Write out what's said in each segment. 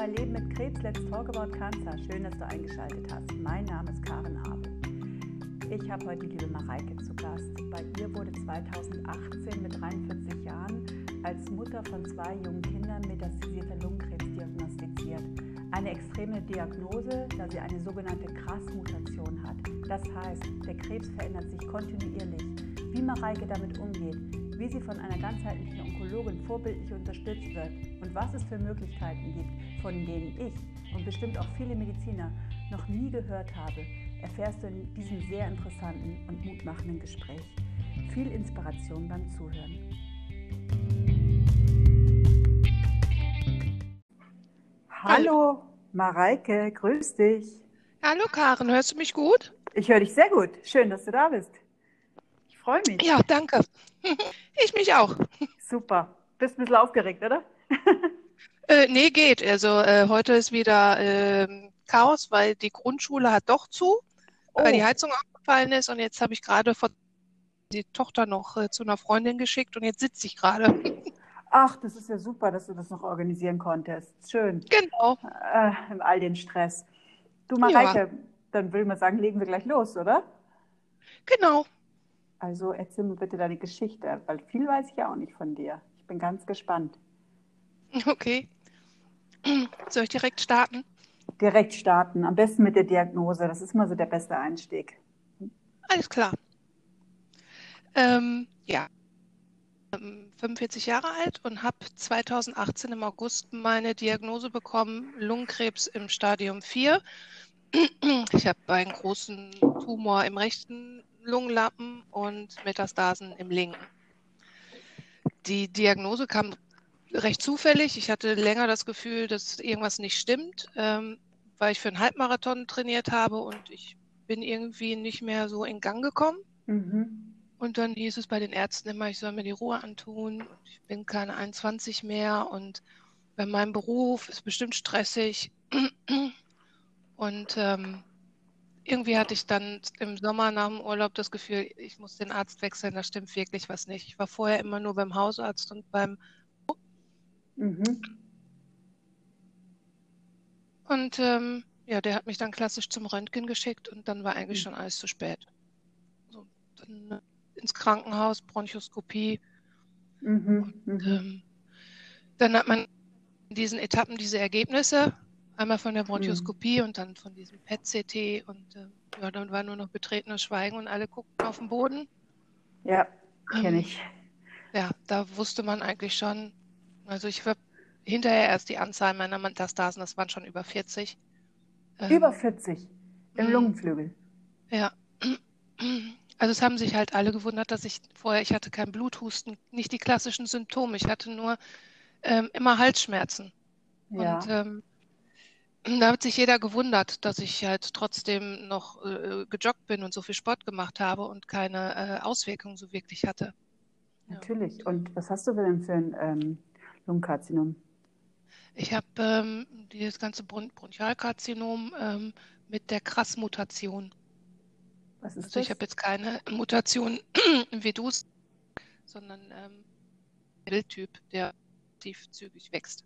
bei Leben mit Krebs, Let's Talk About Cancer. Schön, dass du eingeschaltet hast. Mein Name ist Karen Abel. Ich habe heute die liebe Mareike zu Gast. Bei ihr wurde 2018 mit 43 Jahren als Mutter von 2 jungen Kindern metastasierter Lungenkrebs diagnostiziert. Eine extreme Diagnose, da sie eine sogenannte KRAS-Mutation hat. Das heißt, der Krebs verändert sich kontinuierlich. Wie Mareike damit umgeht, wie sie von einer ganzheitlichen Onkologin vorbildlich unterstützt wird und was es für Möglichkeiten gibt, von denen ich und bestimmt auch viele Mediziner noch nie gehört habe, erfährst du in diesem sehr interessanten und mutmachenden Gespräch. Viel Inspiration beim Zuhören. Hallo Mareike, grüß dich. Hallo Karen, hörst du mich gut? Ich höre dich sehr gut. Schön, dass du da bist. Ich freue mich. Ja, danke. Ich mich auch. Super. Bist ein bisschen aufgeregt, oder? Nee, geht. Also heute ist wieder Chaos, weil die Grundschule hat doch zu. Weil die Heizung ausgefallen ist und jetzt habe ich gerade die Tochter noch zu einer Freundin geschickt und jetzt sitze ich gerade. Ach, das ist ja super, dass du das noch organisieren konntest. Schön. Genau. In all den Stress. Du Mareike, Dann will man sagen, legen wir gleich los, oder? Genau. Also erzähl mir bitte deine Geschichte, weil viel weiß ich ja auch nicht von dir. Ich bin ganz gespannt. Okay. Soll ich direkt starten? Direkt starten, am besten mit der Diagnose. Das ist immer so der beste Einstieg. Alles klar. 45 Jahre alt und habe 2018 im August meine Diagnose bekommen, Lungenkrebs im Stadium 4. Ich habe einen großen Tumor im rechten Lungenlappen und Metastasen im linken. Die Diagnose kam recht zufällig. Ich hatte länger das Gefühl, dass irgendwas nicht stimmt, weil ich für einen Halbmarathon trainiert habe und ich bin irgendwie nicht mehr so in Gang gekommen. Mhm. Und dann hieß es bei den Ärzten immer, ich soll mir die Ruhe antun. Ich bin keine 21 mehr und bei meinem Beruf ist bestimmt stressig. Und irgendwie hatte ich dann im Sommer nach dem Urlaub das Gefühl, ich muss den Arzt wechseln, da stimmt wirklich was nicht. Ich war vorher immer nur beim Hausarzt und beim Und der hat mich dann klassisch zum Röntgen geschickt und dann war eigentlich schon alles zu spät. So, dann ins Krankenhaus, Bronchioskopie. Dann hat man in diesen Etappen diese Ergebnisse, einmal von der Bronchioskopie und dann von diesem PET-CT und dann war nur noch betretenes Schweigen und alle guckten auf den Boden. Ja, kenne ich. Ja, da wusste man eigentlich schon, also ich habe hinterher erst die Anzahl meiner Metastasen, das waren schon über 40. Über 40? Im Lungenflügel? Ja. Also es haben sich halt alle gewundert, dass ich hatte keinen Bluthusten, nicht die klassischen Symptome. Ich hatte nur immer Halsschmerzen. Ja. Und da hat sich jeder gewundert, dass ich halt trotzdem noch gejoggt bin und so viel Sport gemacht habe und keine Auswirkungen so wirklich hatte. Natürlich. Ja. Und was hast du denn für ein Lungenkarzinom? Ich habe dieses ganze Bronchialkarzinom mit der KRAS-Mutation. Was ist das? Ich habe jetzt keine Mutation wie du, sondern der Bildtyp, der tief zügig wächst.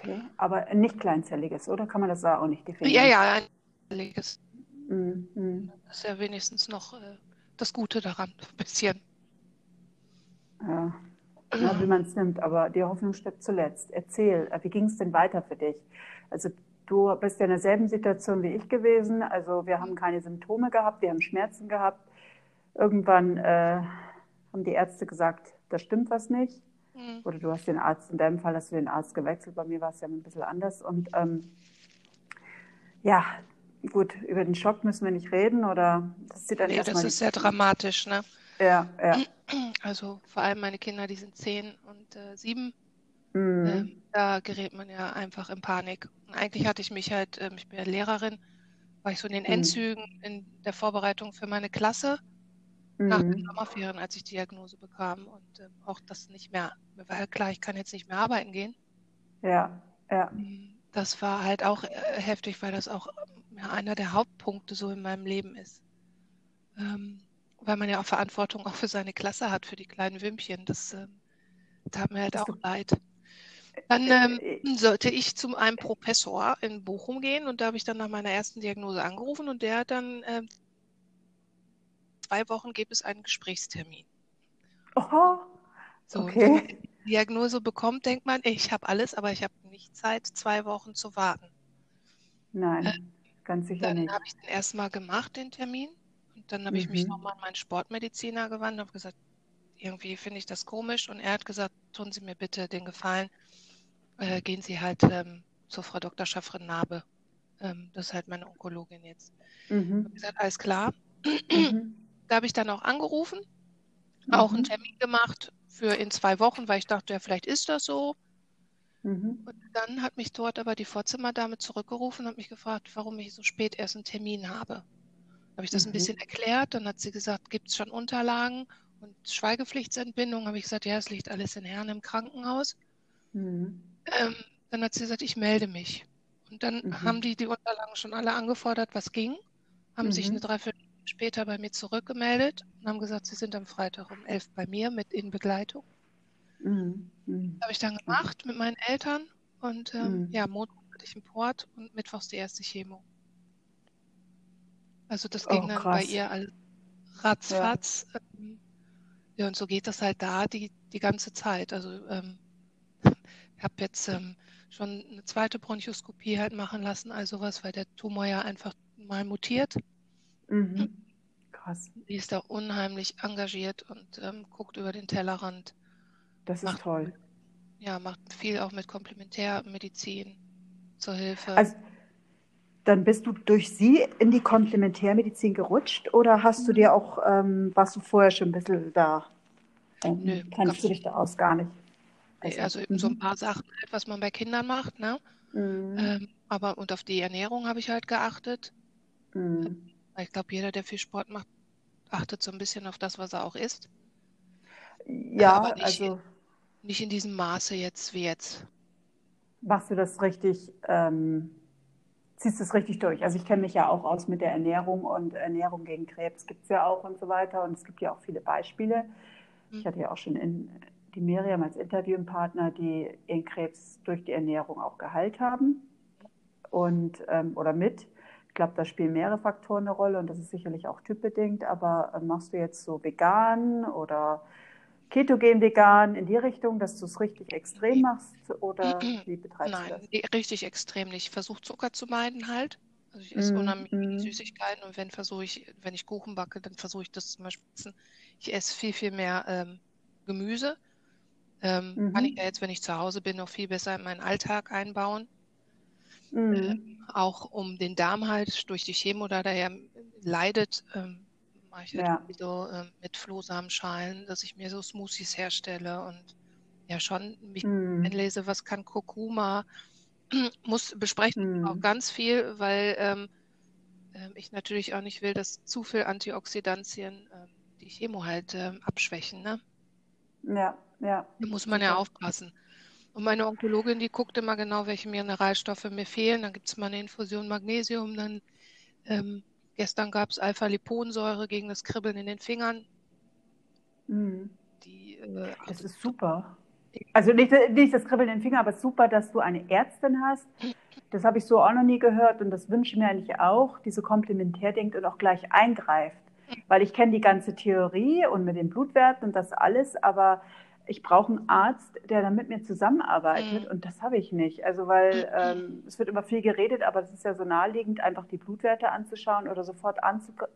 Okay, aber nicht kleinzelliges, oder? Kann man das auch nicht definieren? Ja, kleinzelliges. Das ist ja wenigstens noch das Gute daran, ein bisschen. Ja. Ja, wie man es nimmt, aber die Hoffnung stirbt zuletzt. Erzähl, wie ging es denn weiter für dich? Also du bist ja in derselben Situation wie ich gewesen, also wir haben keine Symptome gehabt, wir haben Schmerzen gehabt. Irgendwann haben die Ärzte gesagt, da stimmt was nicht. Oder du hast den Arzt, in deinem Fall hast du den Arzt gewechselt, bei mir war es ja ein bisschen anders. Und über den Schock müssen wir nicht reden, oder? Das ist sehr dramatisch, ne? Ja. Also vor allem meine Kinder, die sind 10 und 7. Da gerät man ja einfach in Panik. Und eigentlich hatte ich mich halt, ich bin ja Lehrerin, war ich so in den Endzügen in der Vorbereitung für meine Klasse nach den Sommerferien, als ich die Diagnose bekam. Und auch das nicht mehr, weil klar, ich kann jetzt nicht mehr arbeiten gehen. Ja. Das war halt auch heftig, weil das auch einer der Hauptpunkte so in meinem Leben ist. Weil man ja auch Verantwortung auch für seine Klasse hat, für die kleinen Würmchen. Das tat mir halt auch leid. Dann sollte ich zu einem Professor in Bochum gehen und da habe ich dann nach meiner ersten Diagnose angerufen und der hat dann 2 Wochen gibt es einen Gesprächstermin. Oho. So, okay. Wenn man die Diagnose bekommt, denkt man, ich habe alles, aber ich habe nicht Zeit, 2 Wochen zu warten. Nein, ganz sicher nicht. Dann habe ich den erstmal gemacht, den Termin. Und dann habe ich mich nochmal an meinen Sportmediziner gewandt und habe gesagt, irgendwie finde ich das komisch. Und er hat gesagt, tun Sie mir bitte den Gefallen, gehen Sie halt zur Frau Dr. Schaffrin-Nabe. Das ist halt meine Onkologin jetzt. Ich habe gesagt, alles klar. Da habe ich dann auch angerufen, auch einen Termin gemacht für in 2 Wochen, weil ich dachte, ja, vielleicht ist das so. Und dann hat mich dort aber die Vorzimmerdame zurückgerufen und hat mich gefragt, warum ich so spät erst einen Termin habe. Habe ich das ein bisschen erklärt, dann hat sie gesagt, gibt es schon Unterlagen und Schweigepflichtsentbindung. Habe ich gesagt, ja, es liegt alles in Herne im Krankenhaus. Dann hat sie gesagt, ich melde mich. Und dann haben die Unterlagen schon alle angefordert, was ging, haben sich eine Dreiviertelstunde später bei mir zurückgemeldet und haben gesagt, sie sind am Freitag um 11 bei mir mit in Begleitung. Das habe ich dann gemacht mit meinen Eltern und ja, Montag hatte ich einen Port und mittwochs die erste Chemo. Also das ging dann bei ihr alles ratzfatz. Ja. Ja, und so geht das halt da die ganze Zeit. Also ich habe jetzt schon eine zweite Bronchioskopie halt machen lassen, also was, weil der Tumor ja einfach mal mutiert. Krass. Sie ist da unheimlich engagiert und guckt über den Tellerrand. Das ist toll. Ja, macht viel auch mit Komplementärmedizin zur Hilfe. Also, dann bist du durch sie in die Komplementärmedizin gerutscht oder hast du dir auch, warst du vorher schon ein bisschen da? Nö, kannst du dich da aus gar nicht. Also eben so ein paar Sachen, was man bei Kindern macht, ne? Aber und auf die Ernährung habe ich halt geachtet. Ich glaube, jeder, der viel Sport macht, achtet so ein bisschen auf das, was er auch isst. Ja, aber nicht, also nicht in diesem Maße jetzt wie jetzt. Machst du das richtig, ziehst du es richtig durch? Also ich kenne mich ja auch aus mit der Ernährung und Ernährung gegen Krebs gibt es ja auch und so weiter. Und es gibt ja auch viele Beispiele. Ich hatte ja auch schon die Miriam als Interviewpartner, die ihren Krebs durch die Ernährung auch geheilt haben und oder mit. Ich glaube, da spielen mehrere Faktoren eine Rolle und das ist sicherlich auch typbedingt. Aber machst du jetzt so vegan oder ketogen vegan in die Richtung, dass du es richtig extrem machst oder wie betreibst du das? Nein, richtig extrem nicht. Ich versuche Zucker zu meiden halt. Also ich esse unheimlich Süßigkeiten und wenn ich Kuchen backe, dann versuche ich das zum Beispiel. Ich esse viel, viel mehr Gemüse. Kann ich ja jetzt, wenn ich zu Hause bin, noch viel besser in meinen Alltag einbauen. Auch um den Darm halt durch die Chemo, da der ja leidet, mache ich halt so mit Flohsamenschalen, dass ich mir so Smoothies herstelle und ja schon mich einlese, was kann Kurkuma, muss besprechen auch ganz viel, weil ich natürlich auch nicht will, dass zu viel Antioxidantien die Chemo halt abschwächen. Ne? Ja, ja. Da muss man ja aufpassen. Und meine Onkologin, die guckt immer genau, welche Mineralstoffe mir fehlen. Dann gibt es mal eine Infusion Magnesium, dann gestern gab es Alpha-Liponsäure gegen das Kribbeln in den Fingern. Das ist super. Also nicht das Kribbeln in den Fingern, aber super, dass du eine Ärztin hast. Das habe ich so auch noch nie gehört und das wünsche ich mir eigentlich auch, die so komplementär denkt und auch gleich eingreift. Weil ich kenne die ganze Theorie und mit den Blutwerten und das alles, aber ich brauche einen Arzt, der dann mit mir zusammenarbeitet und das habe ich nicht. Also weil es wird immer viel geredet, aber es ist ja so naheliegend, einfach die Blutwerte anzuschauen oder sofort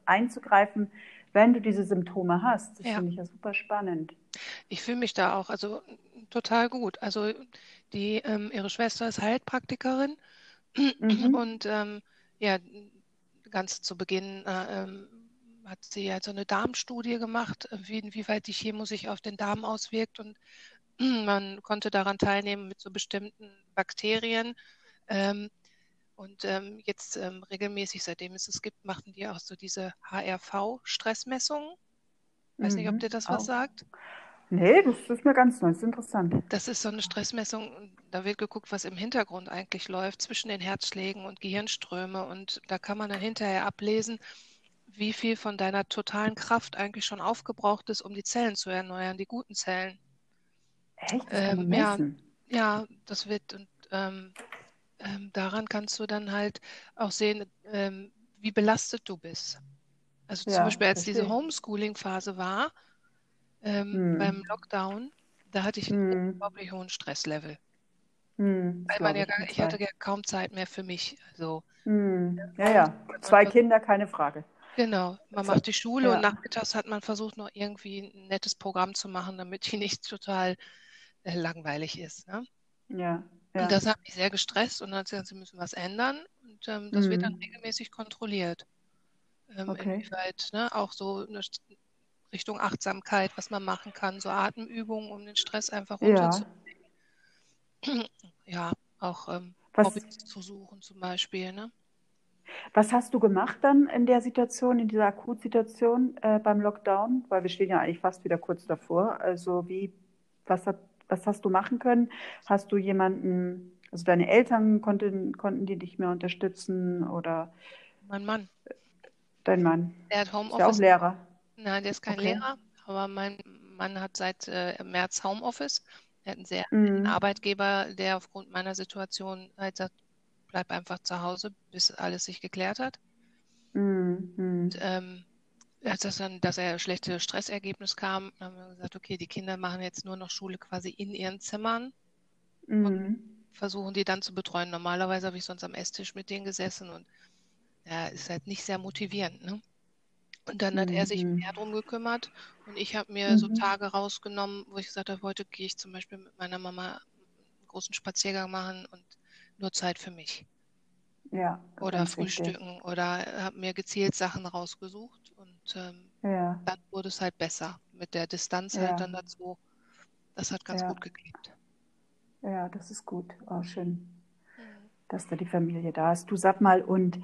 einzugreifen, wenn du diese Symptome hast. Das finde ich ja super spannend. Ich fühle mich da auch also total gut. Also die ihre Schwester ist Heilpraktikerin und ja, ganz zu Beginn hat sie halt so eine Darmstudie gemacht, inwieweit die Chemo sich auf den Darm auswirkt und man konnte daran teilnehmen mit so bestimmten Bakterien und jetzt regelmäßig, seitdem es gibt, machen die auch so diese HRV-Stressmessungen. Weiß nicht, ob dir das was sagt. Nee, das ist mir ganz neu, das ist interessant. Das ist so eine Stressmessung, da wird geguckt, was im Hintergrund eigentlich läuft, zwischen den Herzschlägen und Gehirnströme und da kann man dann hinterher ablesen, wie viel von deiner totalen Kraft eigentlich schon aufgebraucht ist, um die Zellen zu erneuern, die guten Zellen. Echt? Das kann man messen. Ja, das wird, und daran kannst du dann halt auch sehen, wie belastet du bist. Also zum Beispiel, als diese Homeschooling-Phase war, beim Lockdown, da hatte ich einen unglaublich hohen Stresslevel. Ich hatte ja kaum Zeit mehr für mich. Also, zwei Kinder, keine Frage. Genau, man macht die Schule und nachmittags hat man versucht, noch irgendwie ein nettes Programm zu machen, damit die nicht total langweilig ist. Ne? Ja, ja. Und das hat mich sehr gestresst und dann hat sie gesagt, sie müssen was ändern und das wird dann regelmäßig kontrolliert. Inwieweit, ne, auch so eine Richtung Achtsamkeit, was man machen kann, so Atemübungen, um den Stress einfach runterzubringen. Ja, auch Hobbys zu suchen zum Beispiel, ne? Was hast du gemacht dann in der Situation, in dieser Akutsituation beim Lockdown? Weil wir stehen ja eigentlich fast wieder kurz davor. Also was hast du machen können? Hast du jemanden, also deine Eltern konnten die dich mehr unterstützen oder? Mein Mann. Dein Mann. Der hat Homeoffice. Ist der auch Lehrer? Nein, der ist kein Lehrer, aber mein Mann hat seit März Homeoffice. Er hat einen sehr einen Arbeitgeber, der aufgrund meiner Situation halt sagt, bleib einfach zu Hause, bis alles sich geklärt hat. Und dass er schlechte Stressergebnis kam, haben wir gesagt, okay, die Kinder machen jetzt nur noch Schule quasi in ihren Zimmern und versuchen die dann zu betreuen. Normalerweise habe ich sonst am Esstisch mit denen gesessen und ja, ist halt nicht sehr motivierend, ne? Und dann hat er sich mehr drum gekümmert und ich habe mir so Tage rausgenommen, wo ich gesagt habe, heute gehe ich zum Beispiel mit meiner Mama einen großen Spaziergang machen und nur Zeit für mich. Ja. Oder frühstücken oder habe mir gezielt Sachen rausgesucht und dann wurde es halt besser. Mit der Distanz halt dann dazu. Das hat ganz gut geklappt. Ja, das ist gut. Oh, schön, dass da die Familie da ist. Du sag mal, und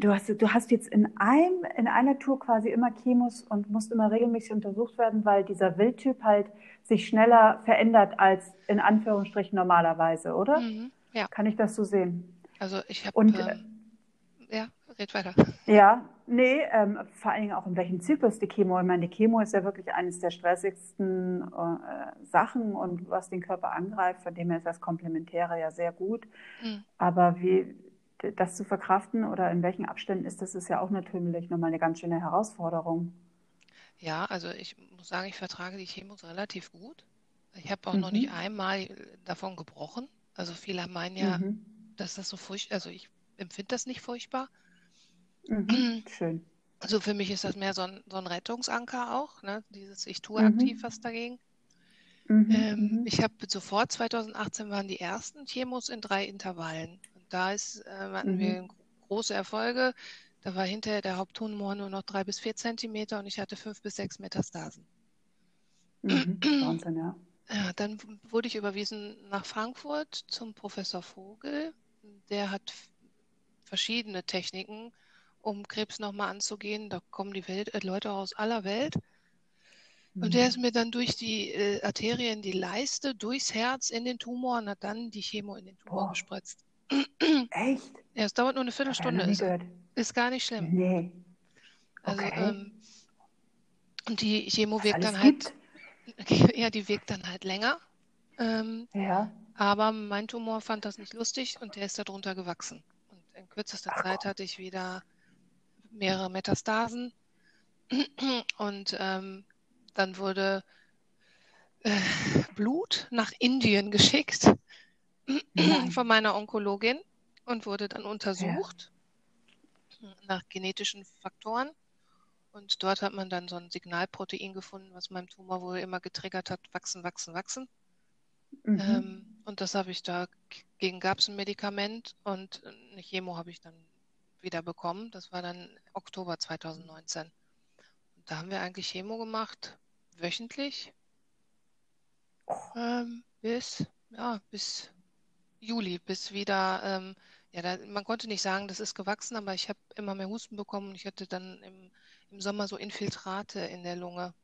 du hast jetzt in einer Tour quasi immer Chemos und musst immer regelmäßig untersucht werden, weil dieser Wildtyp halt sich schneller verändert als in Anführungsstrichen normalerweise, oder? Mhm, ja. Kann ich das so sehen? Also ich habe... ja, red weiter. Ja, nee, vor allen Dingen auch in welchem Zyklus die Chemo. Ich meine, die Chemo ist ja wirklich eines der stressigsten Sachen und was den Körper angreift, von dem her ist das Komplementäre ja sehr gut. Mhm. Aber wie... das zu verkraften oder in welchen Abständen ist, das ist ja auch natürlich nochmal eine ganz schöne Herausforderung. Ja, also ich muss sagen, ich vertrage die Chemos relativ gut. Ich habe auch noch nicht einmal davon gebrochen. Also viele meinen ja, dass das so furchtbar, also ich empfinde das nicht furchtbar. Mhm. Schön. Also für mich ist das mehr so ein Rettungsanker auch, ne? Dieses, ich tue aktiv was dagegen. Mhm. Ich habe sofort, 2018 waren die ersten Chemos in 3 Intervallen. Da hatten wir große Erfolge. Da war hinterher der Haupttumor nur noch 3 bis 4 Zentimeter und ich hatte 5 bis 6 Metastasen. Mhm. Wahnsinn, ja. Ja. Dann wurde ich überwiesen nach Frankfurt zum Professor Vogel. Der hat verschiedene Techniken, um Krebs nochmal anzugehen. Da kommen die Leute aus aller Welt. Und der ist mir dann durch die Arterien, die Leiste, durchs Herz in den Tumor und hat dann die Chemo in den Tumor gespritzt. Echt? Ja, es dauert nur eine Viertelstunde. Ist gar nicht schlimm. Nee. Okay. Also, die Chemo wirkt dann halt. Ja, die wirkt dann halt länger. Aber mein Tumor fand das nicht lustig und der ist darunter gewachsen. Und in kürzester Zeit hatte ich wieder mehrere Metastasen. Und dann wurde Blut nach Indien geschickt. Von meiner Onkologin und wurde dann untersucht nach genetischen Faktoren. Und dort hat man dann so ein Signalprotein gefunden, was meinem Tumor wohl immer getriggert hat, wachsen, wachsen, wachsen. Mhm. Und das habe ich dagegen gab es ein Medikament und eine Chemo habe ich dann wieder bekommen. Das war dann Oktober 2019. Und da haben wir eigentlich Chemo gemacht, wöchentlich. Bis Juli, bis wieder, man konnte nicht sagen, das ist gewachsen, aber ich habe immer mehr Husten bekommen und ich hatte dann im Sommer so Infiltrate in der Lunge.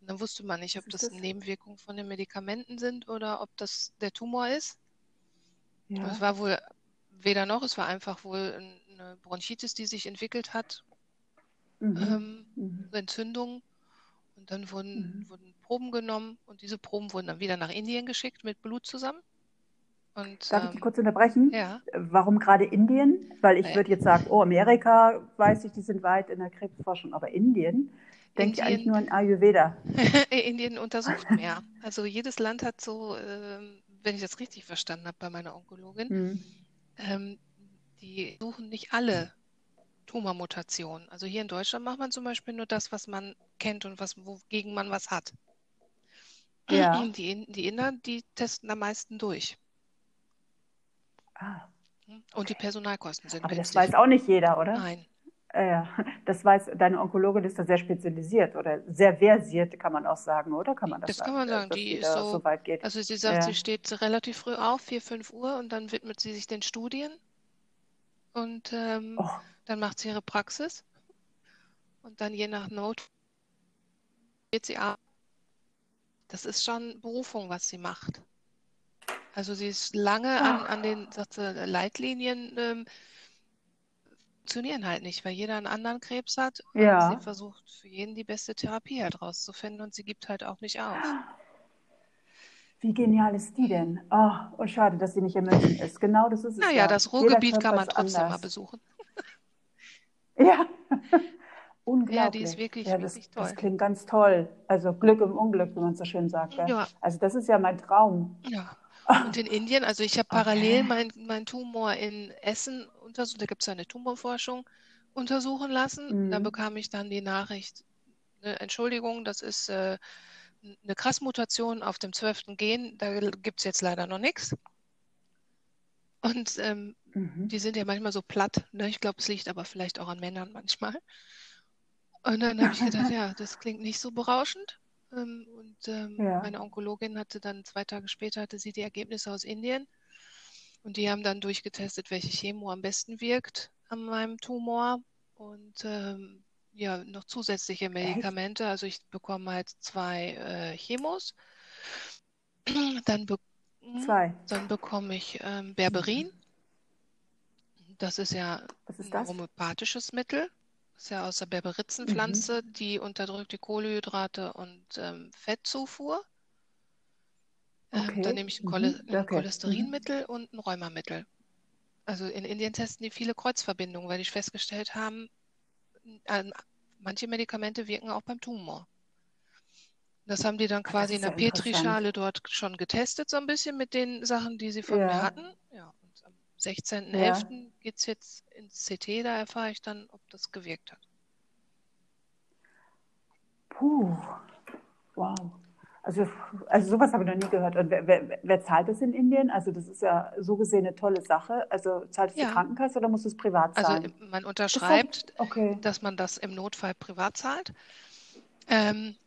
Und dann wusste man nicht, ob das Nebenwirkungen von den Medikamenten sind oder ob das der Tumor ist. Ja. Es war wohl weder noch, es war einfach wohl eine Bronchitis, die sich entwickelt hat, Entzündung. Und dann wurden Proben genommen und diese Proben wurden dann wieder nach Indien geschickt mit Blut zusammen. Und, darf ich dich kurz unterbrechen? Ja. Warum gerade Indien? Weil ich würde jetzt sagen, oh, Amerika, weiß ich, die sind weit in der Krebsforschung, aber Indien? Denke ich eigentlich nur an Ayurveda. Indien untersucht mehr. Also jedes Land hat so, wenn ich das richtig verstanden habe bei meiner Onkologin, die suchen nicht alle Tumormutationen. Also hier in Deutschland macht man zum Beispiel nur das, was man kennt und was, wogegen man was hat. Ja. Die Inder, die testen am meisten durch. Ah. Und die Personalkosten sind aber günstig. Das weiß auch nicht jeder, oder? Nein. Das weiß, deine Onkologin ist da sehr spezialisiert oder sehr versiert, kann man auch sagen, oder? Kann man das sagen? Das kann man sagen, die ist so weit geht. Also sie sagt, sie steht relativ früh auf, 4, 5 Uhr, und dann widmet sie sich den Studien und dann macht sie ihre Praxis und dann je nach Not geht sie ab. Das ist schon Berufung, was sie macht. Also sie ist lange an den, sagt sie, Leitlinien funktionieren halt nicht, weil jeder einen anderen Krebs hat. Ja. Sie versucht für jeden die beste Therapie halt rauszufinden und sie gibt halt auch nicht auf. Wie genial ist die denn? Oh, und schade, dass sie nicht in München ist. Genau, das ist es. Naja, das Ruhrgebiet kann man trotzdem mal besuchen. Ja, unglaublich. Ja, die ist wirklich, wirklich toll. Das klingt ganz toll. Also Glück im Unglück, wie man so schön sagt. Ja. Also das ist ja mein Traum. Ja. Und in Indien, also ich habe parallel meinen Tumor in Essen untersucht, da gibt es eine Tumorforschung, untersuchen lassen. Da bekam ich dann die Nachricht, ne, Entschuldigung, das ist eine KRAS-Mutation auf dem 12. Gen, da gibt es jetzt leider noch nichts. Und die sind ja manchmal so platt, ne? Ich glaube, es liegt aber vielleicht auch an Männern manchmal. Und dann habe ich gedacht, ja, das klingt nicht so berauschend. Und meine Onkologin hatte dann 2 Tage später hatte sie die Ergebnisse aus Indien und die haben dann durchgetestet, welche Chemo am besten wirkt an meinem Tumor und noch zusätzliche Medikamente. Also ich bekomme halt 2 Chemos, dann bekomme ich Berberin. Das ist ja ein homöopathisches Mittel. Ist ja aus der Berberitzenpflanze, die unterdrückt die Kohlenhydrate und Fettzufuhr. Dann nehme ich ein Cholesterinmittel und ein Rheumamittel. Also in Indien testen die viele Kreuzverbindungen, weil die festgestellt haben, manche Medikamente wirken auch beim Tumor. Das haben die dann quasi in der Petrischale dort schon getestet, so ein bisschen mit den Sachen, die sie von mir hatten. Ja. 16.11. geht es jetzt ins CT, da erfahre ich dann, ob das gewirkt hat. Puh, wow. Also sowas habe ich noch nie gehört. Und wer zahlt das in Indien? Also das ist ja so gesehen eine tolle Sache. Also zahlt es die Krankenkasse oder muss es privat zahlen? Also man unterschreibt, dass man das im Notfall privat zahlt.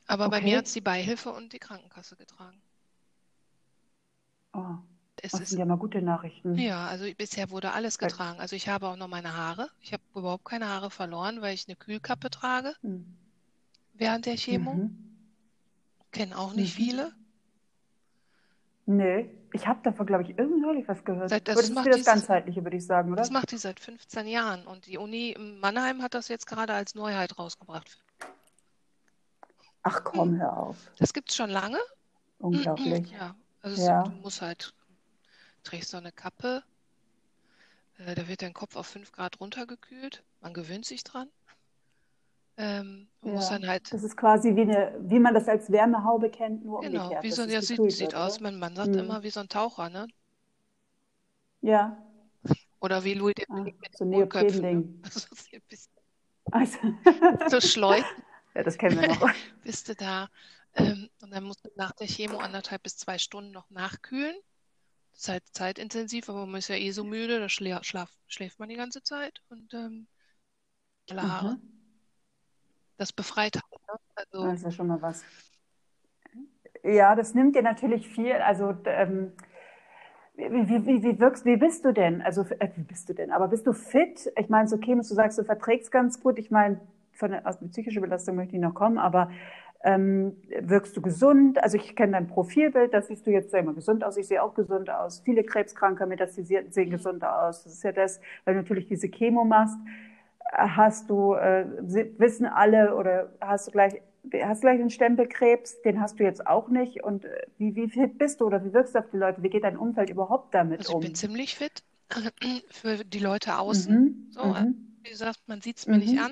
Aber bei mir hat es die Beihilfe und die Krankenkasse getragen. Oh. Das sind ja mal gute Nachrichten. Ja, also bisher wurde alles getragen. Also ich habe auch noch meine Haare. Ich habe überhaupt keine Haare verloren, weil ich eine Kühlkappe trage während der Chemo. Kennen auch nicht viele. Nee, ich habe davon, glaube ich, neulich was gehört. Das macht das Ganzheitliche, würde ich sagen, oder? Das macht die seit 15 Jahren. Und die Uni Mannheim hat das jetzt gerade als Neuheit rausgebracht. Ach komm, hör auf. Das gibt es schon lange. Unglaublich. Ja, also du musst halt... trägst so eine Kappe, da wird dein Kopf auf 5 Grad runtergekühlt, man gewöhnt sich dran. Muss dann halt, das ist quasi wie man das als Wärmehaube kennt, nur umgekehrt. Genau, sieht aus, mein Mann sagt immer, wie so ein Taucher, ne? Ja. Oder wie Louis de Broglie mit so Neopren-Ding. So Schleusen. Ja, das kennen wir noch. Bist du da. Und dann musst du nach der Chemo 1,5 bis 2 Stunden noch nachkühlen. Das ist zeitintensiv, aber man ist ja eh so müde, da schläft man die ganze Zeit und alle Haare. Das befreit halt, ne? Also, das ist ja schon mal was. Ja, das nimmt dir natürlich viel, also wie bist du denn? Also wie bist du denn? Aber bist du fit? Ich meine, so Chemis, du sagst, du verträgst ganz gut. Ich meine, aus der psychischen Belastung möchte ich noch kommen, aber wirkst du gesund? Also ich kenne dein Profilbild, da siehst du jetzt immer gesund aus, ich sehe auch gesund aus. Viele Krebskranke, Metastasierten sehen gesunder aus. Das ist ja das, weil du natürlich diese Chemo machst, wissen alle oder hast du gleich hast gleich den Stempel Krebs, den hast du jetzt auch nicht. Und wie fit bist du oder wie wirkst du auf die Leute? Wie geht dein Umfeld überhaupt damit um? Ich bin ziemlich fit für die Leute außen. Wie gesagt, man sieht es mir nicht an.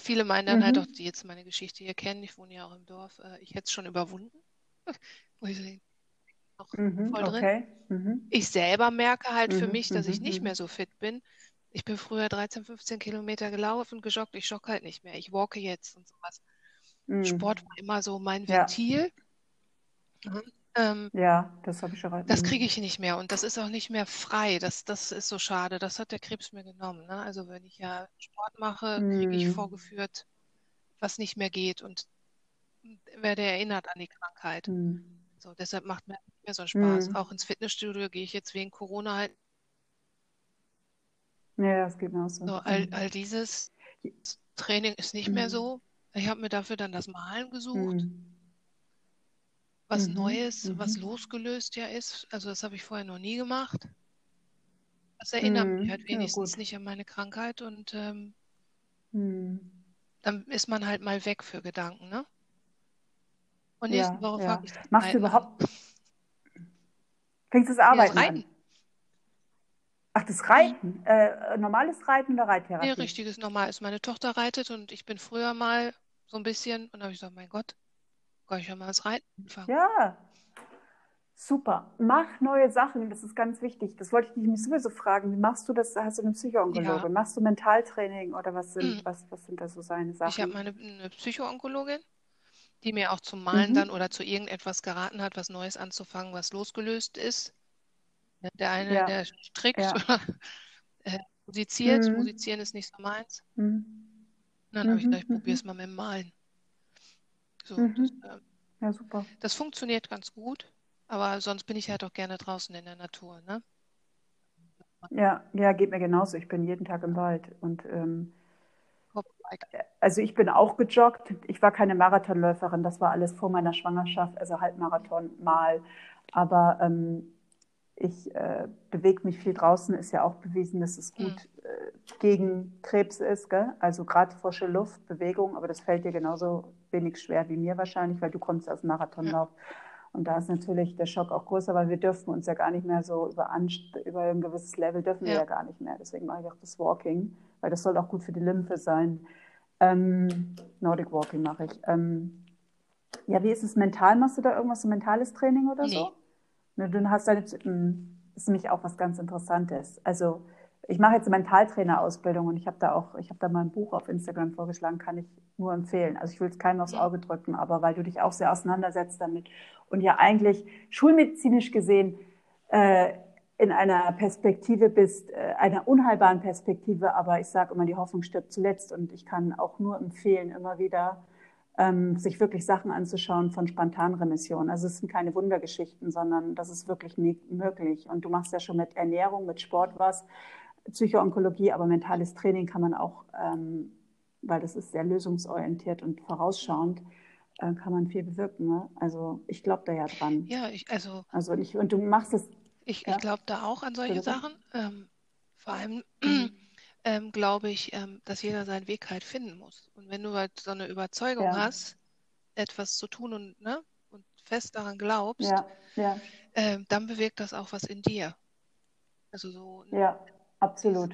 Viele meinen dann halt auch, die jetzt meine Geschichte hier kennen, ich wohne ja auch im Dorf, ich hätte es schon überwunden. Auch voll drin. Ich selber merke halt für mich, dass ich nicht mehr so fit bin. Ich bin früher 13, 15 Kilometer gelaufen und gejoggt. Ich jogge halt nicht mehr. Ich walke jetzt und sowas. Sport war immer so mein Ventil. Das habe ich schon rein. Das kriege ich nicht mehr und das ist auch nicht mehr frei. Das ist so schade. Das hat der Krebs mir genommen. Ne? Also wenn ich ja Sport mache, kriege ich vorgeführt, was nicht mehr geht und werde erinnert an die Krankheit. So, deshalb macht mir nicht mehr so einen Spaß. Auch ins Fitnessstudio gehe ich jetzt wegen Corona halt. Ja, das geht mir auch so. All dieses Training ist nicht mehr so. Ich habe mir dafür dann das Malen gesucht. Was Neues, was losgelöst ja ist. Also das habe ich vorher noch nie gemacht. Das erinnert mich halt wenigstens nicht an meine Krankheit. Und dann ist man halt mal weg für Gedanken, ne? Und nächste Woche frage ich das. Machst du überhaupt... Fängst du das Arbeiten an? Ach, das Reiten? Normales Reiten oder Reittherapie? Nee, richtiges Normales. Meine Tochter reitet und ich bin früher mal so ein bisschen und da habe ich gesagt, mein Gott, kann ich ja mal das Reiten anfangen. Ja, super. Mach neue Sachen, das ist ganz wichtig. Das wollte ich dich sowieso fragen. Wie machst du das? Hast du eine Psychoonkologin? Ja. Machst du Mentaltraining oder was sind da so seine Sachen? Ich habe eine Psychoonkologin, die mir auch zum Malen dann oder zu irgendetwas geraten hat, was Neues anzufangen, was losgelöst ist. Der eine, der strickt oder musiziert. Musizieren ist nicht so meins. Dann habe ich gedacht, ich probiere es mal mit dem Malen. So, super. Das funktioniert ganz gut, aber sonst bin ich halt auch gerne draußen in der Natur. Ne? Ja, geht mir genauso. Ich bin jeden Tag im Wald. Und also ich bin auch gejoggt. Ich war keine Marathonläuferin. Das war alles vor meiner Schwangerschaft, also Halbmarathon mal. Aber ich bewege mich viel draußen, ist ja auch bewiesen, dass es gut gegen Krebs ist, gell? Also gerade frische Luft, Bewegung, aber das fällt dir genauso wenig schwer wie mir wahrscheinlich, weil du kommst aus dem Marathonlauf. Und da ist natürlich der Schock auch größer, weil wir dürfen uns ja gar nicht mehr so über ein gewisses Level dürfen wir ja gar nicht mehr. Deswegen mache ich auch das Walking, weil das soll auch gut für die Lymphe sein. Nordic Walking mache ich. Wie ist es mental? Machst du da irgendwas, so mentales Training oder so? Du hast deine, das ist nämlich auch was ganz Interessantes. Also ich mache jetzt eine Mentaltrainerausbildung und ich habe da mal ein Buch auf Instagram vorgeschlagen, kann ich nur empfehlen. Also ich will es keinem aufs Auge drücken, aber weil du dich auch sehr auseinandersetzt damit und ja eigentlich schulmedizinisch gesehen in einer Perspektive bist, einer unheilbaren Perspektive, aber ich sage immer, die Hoffnung stirbt zuletzt und ich kann auch nur empfehlen, immer wieder, sich wirklich Sachen anzuschauen von Spontanremission. Also es sind keine Wundergeschichten, sondern das ist wirklich möglich. Und du machst ja schon mit Ernährung, mit Sport was, Psychoonkologie, aber mentales Training kann man auch, weil das ist sehr lösungsorientiert und vorausschauend, kann man viel bewirken. Ne? Also ich glaube da ja dran. Ja, und du machst es. Ich glaube da auch an solche Sachen. Vor allem... glaube ich, dass jeder seinen Weg halt finden muss. Und wenn du halt so eine Überzeugung hast, etwas zu tun und fest daran glaubst, dann bewirkt das auch was in dir. Also so. Ja, absolut.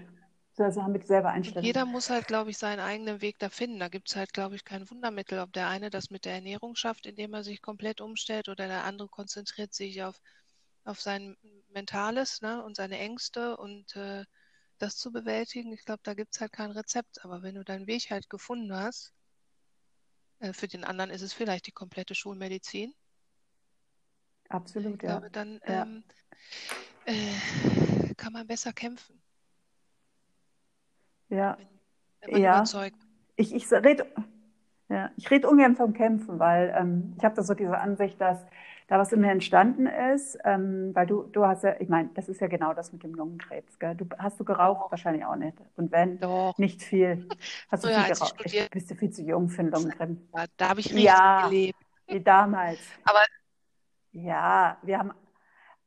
Also haben wir selber Einstellung. Jeder muss halt, glaube ich, seinen eigenen Weg da finden. Da gibt es halt, glaube ich, kein Wundermittel, ob der eine das mit der Ernährung schafft, indem er sich komplett umstellt oder der andere konzentriert sich auf sein Mentales und seine Ängste und das zu bewältigen, ich glaube, da gibt es halt kein Rezept. Aber wenn du deinen Weg halt gefunden hast, für den anderen ist es vielleicht die komplette Schulmedizin. Absolut, ich glaube, dann kann man besser kämpfen. Ja. Wenn man überzeugt. Ich rede ungern vom Kämpfen, weil ich habe da so diese Ansicht, dass da was in mir entstanden ist, weil du hast ja, ich meine, das ist ja genau das mit dem Lungenkrebs, gell? Hast du geraucht? Wahrscheinlich auch nicht. Und wenn, nicht viel. Hast du viel geraucht? Bist du viel zu jung für den Lungenkrebs. Da habe ich richtig gelebt. Wie damals.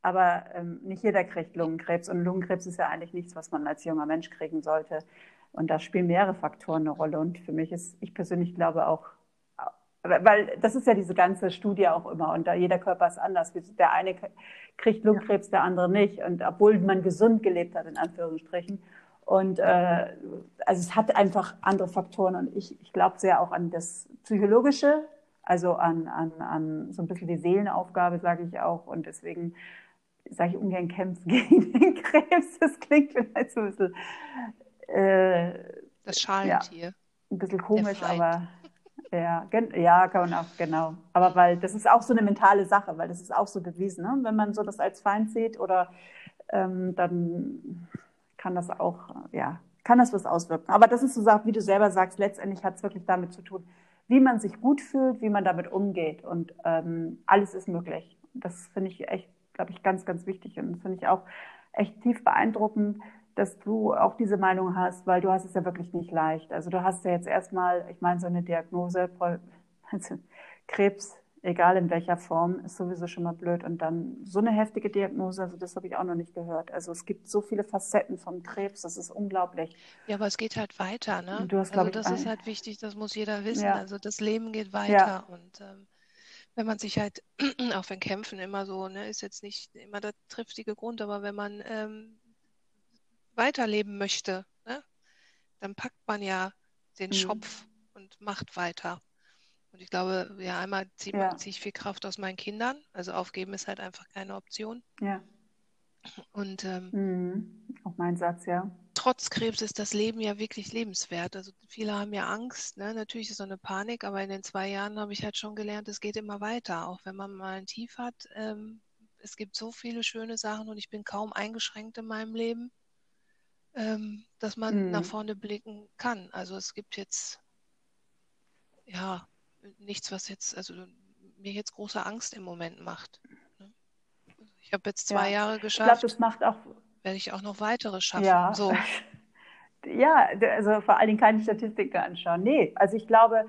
Aber nicht jeder kriegt Lungenkrebs. Und Lungenkrebs ist ja eigentlich nichts, was man als junger Mensch kriegen sollte. Und da spielen mehrere Faktoren eine Rolle. Und für mich ich persönlich glaube auch, Weil das ist ja diese ganze Studie auch immer und da jeder Körper ist anders. Der eine kriegt Lungenkrebs, der andere nicht. Und obwohl man gesund gelebt hat, in Anführungsstrichen. Und also es hat einfach andere Faktoren. Und ich glaube sehr auch an das Psychologische, also an so ein bisschen die Seelenaufgabe, sage ich auch. Und deswegen sage ich ungern kämpfen gegen den Krebs. Das klingt vielleicht so ein bisschen... das Schalentier. Ja, ein bisschen komisch, aber... Ja, ja, kann man auch, genau. Aber weil das ist auch so eine mentale Sache, weil das ist auch so bewiesen. Ne? Wenn man so das als Feind sieht oder dann kann das auch, ja, kann das was auswirken. Aber das ist so, wie du selber sagst, letztendlich hat es wirklich damit zu tun, wie man sich gut fühlt, wie man damit umgeht und alles ist möglich. Das finde ich echt, glaube ich, ganz, ganz wichtig und das finde ich auch echt tief beeindruckend, dass du auch diese Meinung hast, weil du hast es ja wirklich nicht leicht. Also du hast ja jetzt erstmal, ich meine, so eine Diagnose, Krebs, egal in welcher Form, ist sowieso schon mal blöd. Und dann so eine heftige Diagnose, also das habe ich auch noch nicht gehört. Also es gibt so viele Facetten von Krebs, das ist unglaublich. Ja, aber es geht halt weiter, ne? Du hast, also das ist halt wichtig, das muss jeder wissen. Ja. Also das Leben geht weiter und... wenn man sich halt, auch wenn Kämpfen immer so, ne, ist jetzt nicht immer der triftige Grund, aber wenn man weiterleben möchte, ne, dann packt man ja den Schopf und macht weiter. Und ich glaube, ja, einmal ziehe ich viel Kraft aus meinen Kindern, also aufgeben ist halt einfach keine Option. Ja. Und auch mein Satz, ja. Trotz Krebs ist das Leben ja wirklich lebenswert. Also viele haben ja Angst, ne? Natürlich ist so eine Panik, aber in den 2 Jahren habe ich halt schon gelernt, es geht immer weiter, auch wenn man mal ein Tief hat. Es gibt so viele schöne Sachen und ich bin kaum eingeschränkt in meinem Leben, dass man nach vorne blicken kann. Also es gibt jetzt ja nichts, was jetzt, also mir jetzt große Angst im Moment macht. Ne? Ich habe jetzt 2 Jahre geschafft. Ich glaube, das macht auch... werde ich auch noch weitere schaffen. Ja, so. Ja, also vor allen Dingen keine Statistiken anschauen. Nee, also ich glaube,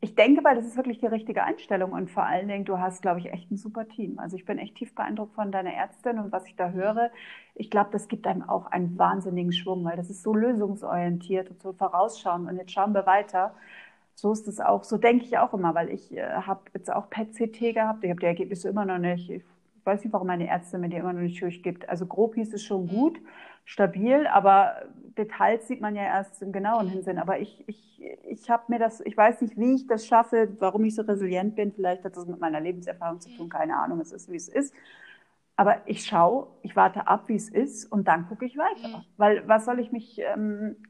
ich denke mal, das ist wirklich die richtige Einstellung und vor allen Dingen, du hast, glaube ich, echt ein super Team. Also ich bin echt tief beeindruckt von deiner Ärztin und was ich da höre. Ich glaube, das gibt einem auch einen wahnsinnigen Schwung, weil das ist so lösungsorientiert und so vorausschauend und jetzt schauen wir weiter. So ist es auch, so denke ich auch immer, weil ich habe jetzt auch PET-CT gehabt, ich habe die Ergebnisse immer noch nicht. Ich weiß nicht, warum meine Ärztin mir die immer noch nicht durchgibt. Also grob hieß es schon gut, stabil, aber Details sieht man ja erst im genauen Hinsehen. Aber ich habe mir das, ich weiß nicht, wie ich das schaffe, warum ich so resilient bin. Vielleicht hat das mit meiner Lebenserfahrung zu tun, keine Ahnung, es ist, wie es ist. Aber ich schaue, ich warte ab, wie es ist und dann gucke ich weiter. Weil was soll ich mich,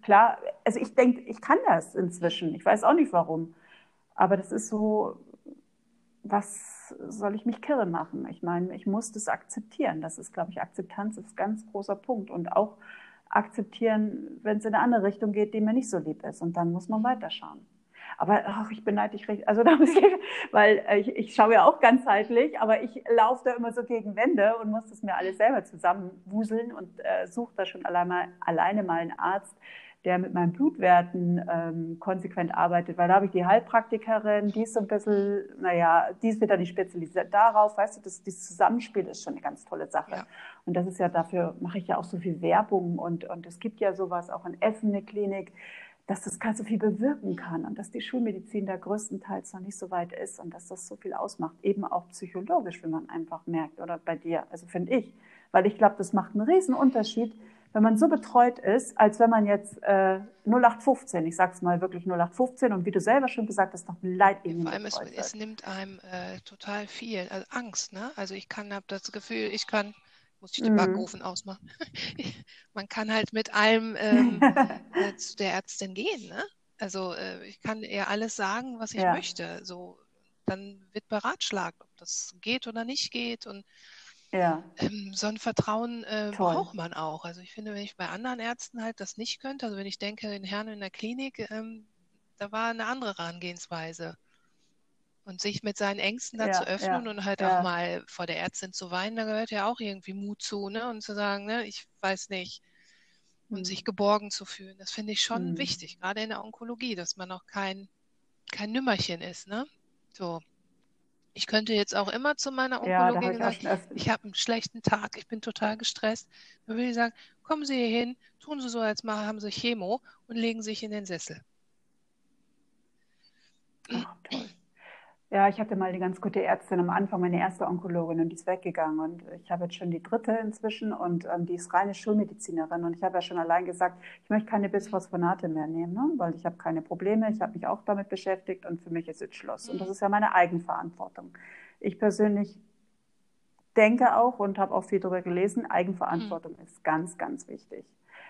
klar, also ich denke, ich kann das inzwischen. Ich weiß auch nicht, warum. Aber das ist so... was soll ich mich kirre machen? Ich meine, ich muss das akzeptieren. Das ist, glaube ich, Akzeptanz ist ein ganz großer Punkt. Und auch akzeptieren, wenn es in eine andere Richtung geht, die mir nicht so lieb ist. Und dann muss man weiterschauen. Aber ach, ich beneide dich recht. Also, weil ich schaue ja auch ganzheitlich, aber ich laufe da immer so gegen Wände und muss das mir alles selber zusammenwuseln und suche da schon alleine mal einen Arzt, der mit meinen Blutwerten konsequent arbeitet, weil da habe ich die Heilpraktikerin, die ist so ein bisschen, naja, die ist wieder nicht spezialisiert darauf, weißt du, dieses Zusammenspiel ist schon eine ganz tolle Sache. Ja. Und das ist ja, dafür mache ich ja auch so viel Werbung und es gibt ja sowas, auch in Essen eine Klinik, dass das ganz so viel bewirken kann und dass die Schulmedizin da größtenteils noch nicht so weit ist und dass das so viel ausmacht, eben auch psychologisch, wenn man einfach merkt, oder bei dir, also finde ich, weil ich glaube, das macht einen riesen Unterschied, wenn man so betreut ist, als wenn man jetzt 0815, ich sag's mal wirklich 0815, und wie du selber schon gesagt hast, noch ein Leid eben. Vor allem, es nimmt einem total viel, also Angst, ne? Also ich habe das Gefühl, muss ich den Backofen ausmachen. Man kann halt mit allem zu der Ärztin gehen, ne? Also ich kann ihr alles sagen, was ich möchte. So, dann wird beratschlagt, ob das geht oder nicht geht und ja. So ein Vertrauen braucht man auch. Also ich finde, wenn ich bei anderen Ärzten halt das nicht könnte, also wenn ich denke, den Herrn in der Klinik, da war eine andere Herangehensweise. Und sich mit seinen Ängsten da zu öffnen und halt auch mal vor der Ärztin zu weinen, da gehört ja auch irgendwie Mut zu, ne? Und zu sagen, ne, ich weiß nicht. Und sich geborgen zu fühlen, das finde ich schon wichtig, gerade in der Onkologie, dass man auch kein Nümmerchen ist, ne? So. Ich könnte jetzt auch immer zu meiner Onkologin sagen, ich habe einen schlechten Tag, ich bin total gestresst. Dann würde ich sagen, kommen Sie hier hin, tun Sie so, als haben Sie Chemo und legen sich in den Sessel. Ah, toll. Ja, ich hatte mal eine ganz gute Ärztin am Anfang, meine erste Onkologin, und die ist weggegangen. Und ich habe jetzt schon die dritte inzwischen, und die ist reine Schulmedizinerin. Und ich habe ja schon allein gesagt, ich möchte keine Bisphosphonate mehr nehmen, ne? Weil ich habe keine Probleme. Ich habe mich auch damit beschäftigt und für mich ist jetzt Schluss. Und das ist ja meine Eigenverantwortung. Ich persönlich denke auch und habe auch viel darüber gelesen, Eigenverantwortung ist ganz, ganz wichtig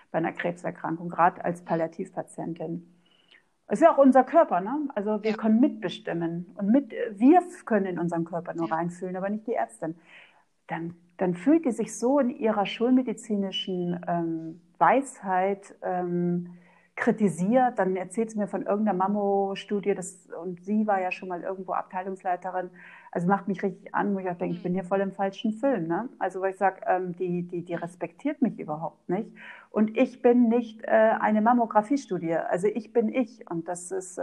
bei einer Krebserkrankung, gerade als Palliativpatientin. Es ist ja auch unser Körper, ne? Also wir können mitbestimmen und wir können in unseren Körper nur reinfühlen, aber nicht die Ärztin. Dann fühlt die sich so in ihrer schulmedizinischen Weisheit kritisiert. Dann erzählt sie mir von irgendeiner Mammo-Studie, und sie war ja schon mal irgendwo Abteilungsleiterin. Also macht mich richtig an, wo ich auch denke, ich bin hier voll im falschen Film, ne? Also weil ich sage, die respektiert mich überhaupt nicht. Und ich bin nicht eine Mammografiestudie. Also ich bin ich. Und das ist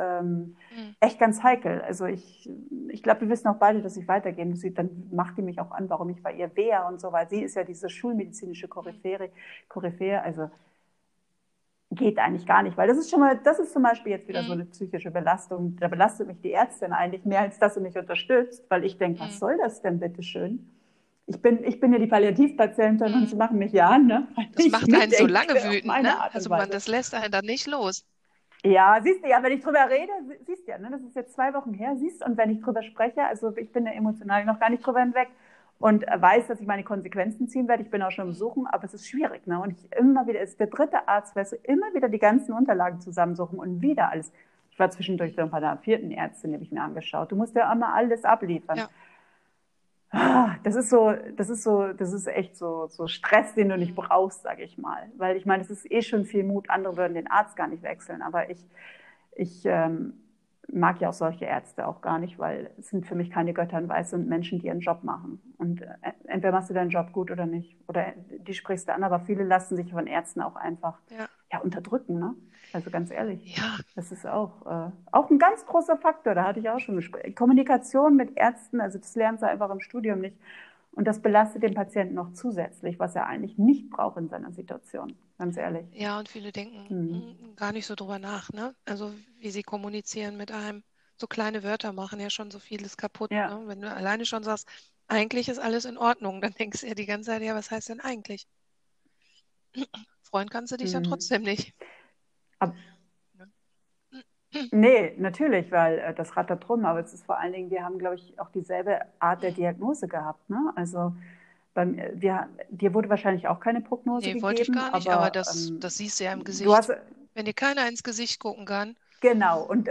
echt ganz heikel. Also ich glaube, wir wissen auch beide, dass ich weitergehen muss. Dann macht die mich auch an, warum ich bei ihr wäre und so, weil sie ist ja diese schulmedizinische Koryphäe, also geht eigentlich gar nicht, weil das ist zum Beispiel jetzt wieder so eine psychische Belastung. Da belastet mich die Ärztin eigentlich mehr, als dass sie mich unterstützt, weil ich denke, was soll das denn bitteschön? Ich bin ja die Palliativpatientin und sie machen mich ja an, ne? Das macht einen so lange wütend, ne? Also das lässt einen dann nicht los. Ja, siehst du ja, wenn ich drüber rede, siehst du ja, ne? Das ist jetzt 2 Wochen her, siehst, und wenn ich drüber spreche, also ich bin ja emotional noch gar nicht drüber hinweg. Und weiß, dass ich meine Konsequenzen ziehen werde. Ich bin auch schon im Suchen, aber es ist schwierig, ne? Und der dritte Arzt, weißt du, immer wieder die ganzen Unterlagen zusammensuchen und wieder alles. Ich war zwischendurch so bei einer 4. Ärztin, die habe ich mir angeschaut. Du musst ja immer alles abliefern. Ja. Das ist echt so Stress, den du nicht brauchst, sage ich mal. Weil ich meine, es ist eh schon viel Mut. Andere würden den Arzt gar nicht wechseln, aber ich mag ja auch solche Ärzte auch gar nicht, weil es sind für mich keine Götter in Weiß und Menschen, die ihren Job machen. Und entweder machst du deinen Job gut oder nicht. Oder die sprichst du an, aber viele lassen sich von Ärzten auch einfach unterdrücken, ne? Also ganz ehrlich. Ja. Das ist auch ein ganz großer Faktor, da hatte ich auch schon gesprochen. Kommunikation mit Ärzten, also das lernen sie einfach im Studium nicht. Und das belastet den Patienten noch zusätzlich, was er eigentlich nicht braucht in seiner Situation, ganz ehrlich. Ja, und viele denken gar nicht so drüber nach, ne? Also wie sie kommunizieren mit einem. So kleine Wörter machen ja schon so vieles kaputt. Ja. Ne? Wenn du alleine schon sagst, eigentlich ist alles in Ordnung, dann denkst du ja die ganze Zeit, ja, was heißt denn eigentlich? Freuen kannst du dich dann trotzdem nicht. Nee, natürlich, weil das rattert drum, aber es ist vor allen Dingen, wir haben, glaube ich, auch dieselbe Art der Diagnose gehabt, ne? Also dir wurde wahrscheinlich auch keine Prognose gegeben. Nee, wollte ich gar nicht, aber das siehst du ja im Gesicht. Wenn dir keiner ins Gesicht gucken kann. Genau, und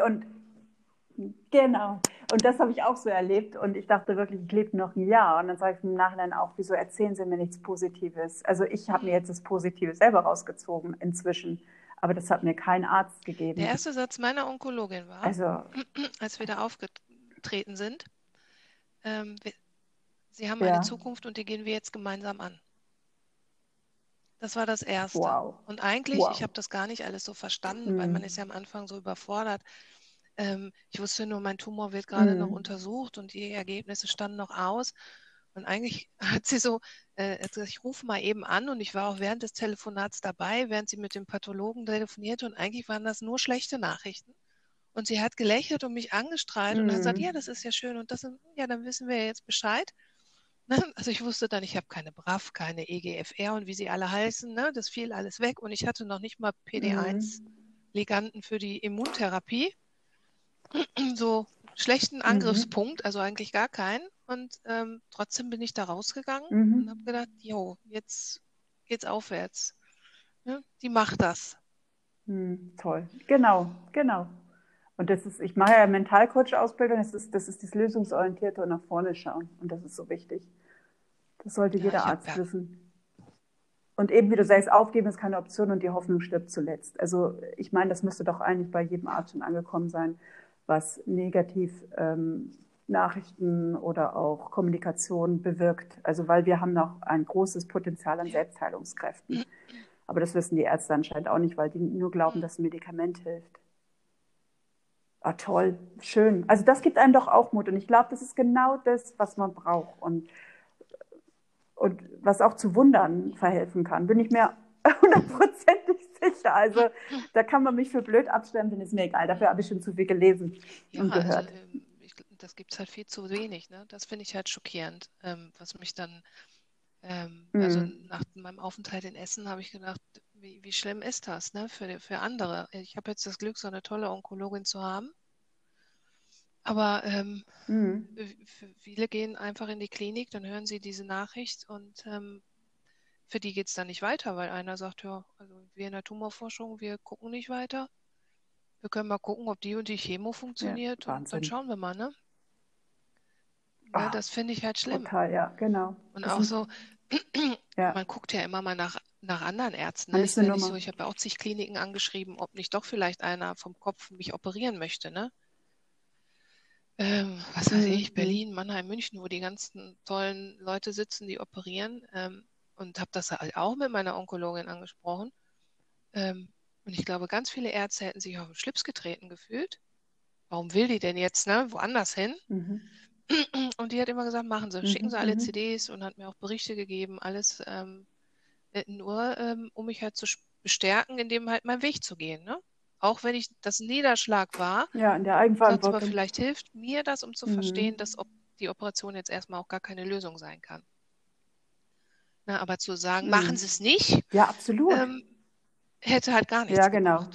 das habe ich auch so erlebt und ich dachte wirklich, ich lebe noch ein Jahr, und dann sage ich im Nachhinein auch, wieso erzählen Sie mir nichts Positives? Also ich habe mir jetzt das Positive selber rausgezogen inzwischen. Aber das hat mir kein Arzt gegeben. Der erste Satz meiner Onkologin war, als wir da aufgetreten sind, Sie haben eine Zukunft und die gehen wir jetzt gemeinsam an. Das war das Erste. Wow. Und eigentlich, ich habe das gar nicht alles so verstanden, weil man ist ja am Anfang so überfordert. Ich wusste nur, mein Tumor wird gerade noch untersucht und die Ergebnisse standen noch aus. Und eigentlich hat sie so, ich rufe mal eben an, und ich war auch während des Telefonats dabei, während sie mit dem Pathologen telefonierte, und eigentlich waren das nur schlechte Nachrichten. Und sie hat gelächelt und mich angestrahlt und hat gesagt, ja, das ist ja schön und das, ja, dann wissen wir jetzt Bescheid. Ne? Also ich wusste dann, ich habe keine BRAF, keine EGFR und wie sie alle heißen, ne? Das fiel alles weg und ich hatte noch nicht mal PD-1-Liganden für die Immuntherapie. So schlechten Angriffspunkt, also eigentlich gar keinen. Und trotzdem bin ich da rausgegangen und habe gedacht, jo, jetzt geht's aufwärts. Ne? Die macht das. Toll, genau. Und das ist, ich mache ja Mentalcoach-Ausbildung, das ist das Lösungsorientierte und nach vorne schauen. Und das ist so wichtig. Das sollte jeder Arzt wissen. Und eben, wie du sagst, aufgeben ist keine Option und die Hoffnung stirbt zuletzt. Also ich meine, das müsste doch eigentlich bei jedem Arzt schon angekommen sein, was negativ Nachrichten oder auch Kommunikation bewirkt. Also weil wir haben noch ein großes Potenzial an Selbstheilungskräften. Aber das wissen die Ärzte anscheinend auch nicht, weil die nur glauben, dass ein Medikament hilft. Ah, toll, schön. Also das gibt einem doch auch Mut. Und ich glaube, das ist genau das, was man braucht. Und was auch zu Wundern verhelfen kann, bin ich mir hundertprozentig sicher. Also da kann man mich für blöd abstempeln, ist mir egal. Dafür habe ich schon zu viel gelesen und gehört. Also, das gibt es halt viel zu wenig. Ne? Das finde ich halt schockierend, was mich dann... Also nach meinem Aufenthalt in Essen habe ich gedacht, wie schlimm ist das, ne, für andere. Ich habe jetzt das Glück, so eine tolle Onkologin zu haben, aber viele gehen einfach in die Klinik, dann hören sie diese Nachricht und für die geht es dann nicht weiter, weil einer sagt, ja, also wir in der Tumorforschung, wir gucken nicht weiter, wir können mal gucken, ob die und die Chemo funktioniert, ja, und dann schauen wir mal, ne. Ja, das finde ich halt schlimm. Total, ja, genau. Und das auch so, ja. Man guckt ja immer mal nach anderen Ärzten. Ne? Ich habe ja auch zig Kliniken angeschrieben, ob nicht doch vielleicht einer vom Kopf mich operieren möchte. Ne? Was weiß ich, Berlin, Mannheim, München, wo die ganzen tollen Leute sitzen, die operieren. Und habe das halt auch mit meiner Onkologin angesprochen. Und ich glaube, ganz viele Ärzte hätten sich auf den Schlips getreten gefühlt. Warum will die denn jetzt, ne, woanders hin? Mhm. Und die hat immer gesagt, machen Sie, schicken Sie alle CDs und hat mir auch Berichte gegeben, alles nur, um mich halt zu bestärken, in dem halt meinen Weg zu gehen. Ne? Auch wenn ich das Niederschlag war, ja, in der Eigenverantwortung. Aber vielleicht hilft mir das, um zu verstehen, dass die Operation jetzt erstmal auch gar keine Lösung sein kann. Na, aber zu sagen, machen Sie es nicht, ja, absolut. Hätte halt gar nichts gemacht.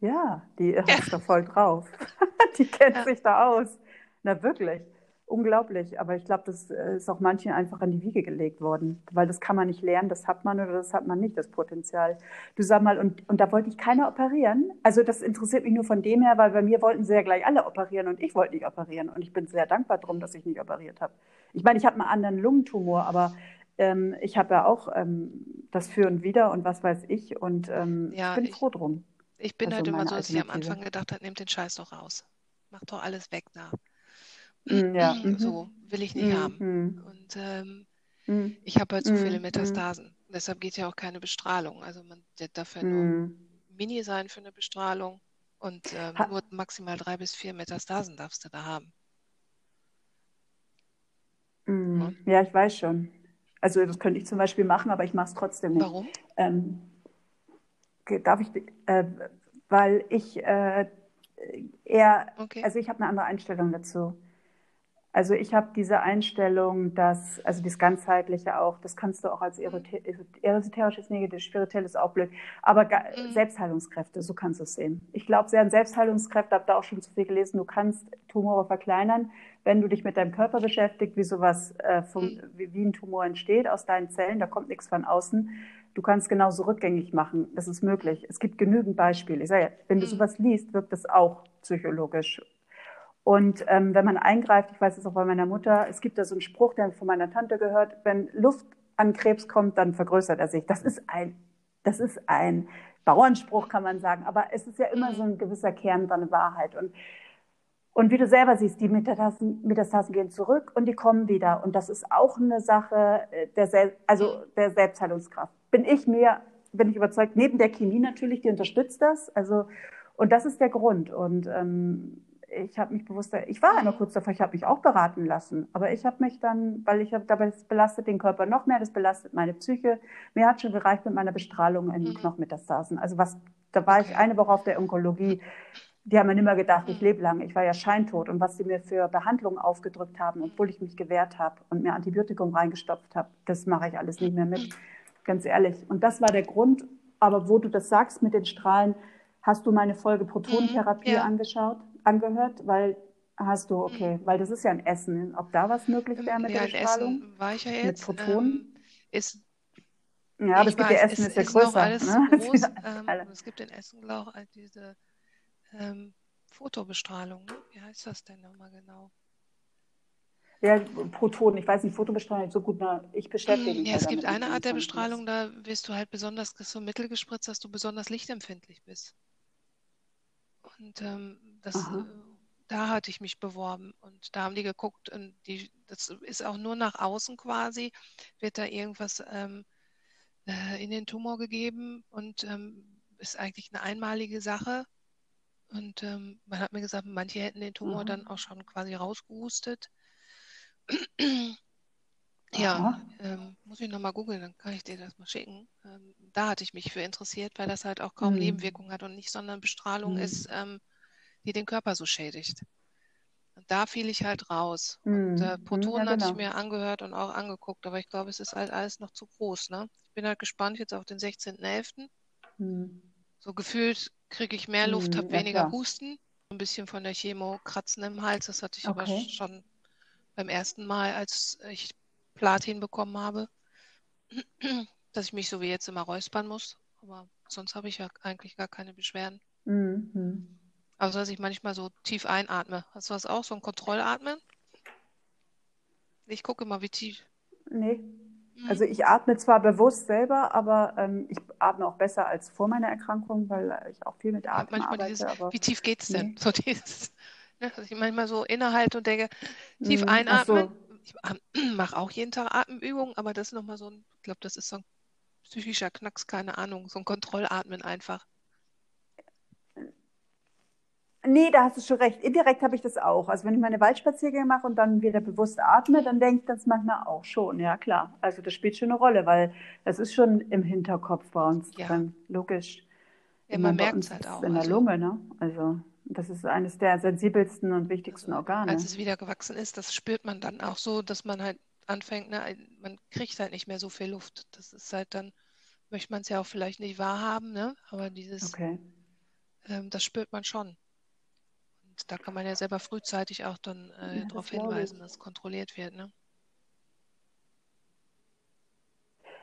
Ja, die ist da voll drauf. Die kennt sich da aus. Na wirklich, unglaublich. Aber ich glaube, das ist auch manchen einfach an die Wiege gelegt worden. Weil das kann man nicht lernen, das hat man oder das hat man nicht, das Potenzial. Du sag mal, und da wollte ich keiner operieren. Also das interessiert mich nur von dem her, weil bei mir wollten sie ja gleich alle operieren und ich wollte nicht operieren. Und ich bin sehr dankbar drum, dass ich nicht operiert habe. Ich meine, ich habe mal einen anderen Lungentumor, aber... ich habe ja auch das Für und Wider und was weiß ich. Und ja, ich bin froh drum. Ich bin halt immer so, dass ich am Anfang gedacht habe, nehmt den Scheiß doch raus. Macht doch alles weg da. Ja. So will ich nicht haben. Und ich habe halt so viele Metastasen. Deshalb geht ja auch keine Bestrahlung. Also man darf ja nur mini sein für eine Bestrahlung. Und nur maximal 3 bis 4 Metastasen darfst du da haben. Ja, ich weiß schon. Also das könnte ich zum Beispiel machen, aber ich mache es trotzdem nicht. Warum? Darf ich, weil ich eher, also ich habe eine andere Einstellung dazu. Also ich habe diese Einstellung, dass, also das Ganzheitliche auch, das kannst du auch als esoterisches, negatives, spirituelles auch blöd, aber Selbstheilungskräfte, so kannst du es sehen. Ich glaube sehr an Selbstheilungskräfte, habe da auch schon zu viel gelesen, du kannst Tumore verkleinern, wenn du dich mit deinem Körper beschäftigst, wie sowas, wie ein Tumor entsteht aus deinen Zellen, da kommt nichts von außen. Du kannst genauso rückgängig machen, das ist möglich. Es gibt genügend Beispiele. Ich sage ja, wenn du sowas liest, wirkt das auch psychologisch. Und wenn man eingreift, ich weiß es auch bei meiner Mutter, es gibt da so einen Spruch, der von meiner Tante gehört, wenn Luft an Krebs kommt, dann vergrößert er sich. Das ist ein Bauernspruch, kann man sagen, aber es ist ja immer so ein gewisser Kern dran, Wahrheit. Und wie du selber siehst, die Metastasen gehen zurück und die kommen wieder. Und das ist auch eine Sache der Selbstheilungskraft. Bin ich überzeugt, neben der Chemie natürlich, die unterstützt das. Also, und das ist der Grund. Und ich habe mich bewusst, ich war einmal kurz davor, ich habe mich auch beraten lassen. Aber ich habe mich dann, weil ich habe, das belastet den Körper noch mehr, das belastet meine Psyche. Mir hat schon gereicht mit meiner Bestrahlung in Knochenmetastasen. Also da war ich eine Woche auf der Onkologie. Die haben mir nicht mehr gedacht, ich lebe lang. Ich war ja scheintot. Und was die mir für Behandlungen aufgedrückt haben, obwohl ich mich gewehrt habe und mir Antibiotikum reingestopft habe, das mache ich alles nicht mehr mit. Ganz ehrlich. Und das war der Grund. Aber wo du das sagst mit den Strahlen, hast du meine Folge Protonentherapie angehört? Weil das ist ja ein Essen. Ob da was möglich wäre mit der Strahlung? Essen war ich ja jetzt. Mit Protonen? Ja, das gibt ja Essen, ist ja größer. Alles, ne? Groß, es gibt in Essen, glaube ich, diese... Fotobestrahlung, ne? Wie heißt das denn nochmal genau? Ja, Protonen, ich weiß nicht, Fotobestrahlung, so gut, ich beschäftige mich. Ja, es gibt eine Art der Bestrahlung, da wirst du halt besonders, kriegst du Mittel gespritzt, dass du besonders lichtempfindlich bist. Und da hatte ich mich beworben und da haben die geguckt und das ist auch nur nach außen quasi, wird da irgendwas in den Tumor gegeben und ist eigentlich eine einmalige Sache. Und man hat mir gesagt, manche hätten den Tumor dann auch schon quasi rausgehustet. Ja, muss ich nochmal googeln, dann kann ich dir das mal schicken. Da hatte ich mich für interessiert, weil das halt auch kaum Nebenwirkungen hat und nicht, sondern Bestrahlung ist, die den Körper so schädigt. Und da fiel ich halt raus. Und Protonen hatte ich mir angehört und auch angeguckt, aber ich glaube, es ist halt alles noch zu groß. Ne? Ich bin halt gespannt jetzt auf den 16.11. So gefühlt kriege ich mehr Luft, habe weniger Husten. Ein bisschen von der Chemo kratzen im Hals, das hatte ich aber schon beim ersten Mal, als ich Platin bekommen habe, dass ich mich so wie jetzt immer räuspern muss. Aber sonst habe ich ja eigentlich gar keine Beschwerden. Mhm. Also dass ich manchmal so tief einatme. Hast du das auch, so ein Kontrollatmen? Ich gucke immer, wie tief. Nee, also ich atme zwar bewusst selber, aber ich atme auch besser als vor meiner Erkrankung, weil ich auch viel mit Atmen arbeite. Dieses, aber wie tief geht es denn? So dieses, ne, dass ich manchmal so innehalte und denke, tief einatmen. Ach so. Ich mache auch jeden Tag Atemübungen, aber das ist nochmal so ein, ich glaube, das ist so ein psychischer Knacks, keine Ahnung, so ein Kontrollatmen einfach. Nee, da hast du schon recht. Indirekt habe ich das auch. Also wenn ich meine Waldspaziergänge mache und dann wieder bewusst atme, dann denke ich das manchmal auch schon. Ja, klar. Also das spielt schon eine Rolle, weil das ist schon im Hinterkopf bei uns drin. Logisch. Ja, man merkt es halt auch. In der Lunge, ne? Also das ist eines der sensibelsten und wichtigsten Organe. Als es wieder gewachsen ist, das spürt man dann auch so, dass man halt anfängt, ne? Man kriegt halt nicht mehr so viel Luft. Das ist halt dann, möchte man es ja auch vielleicht nicht wahrhaben, ne? Aber dieses, das spürt man schon. Da kann man ja selber frühzeitig auch dann darauf hinweisen, dass kontrolliert wird. Ne?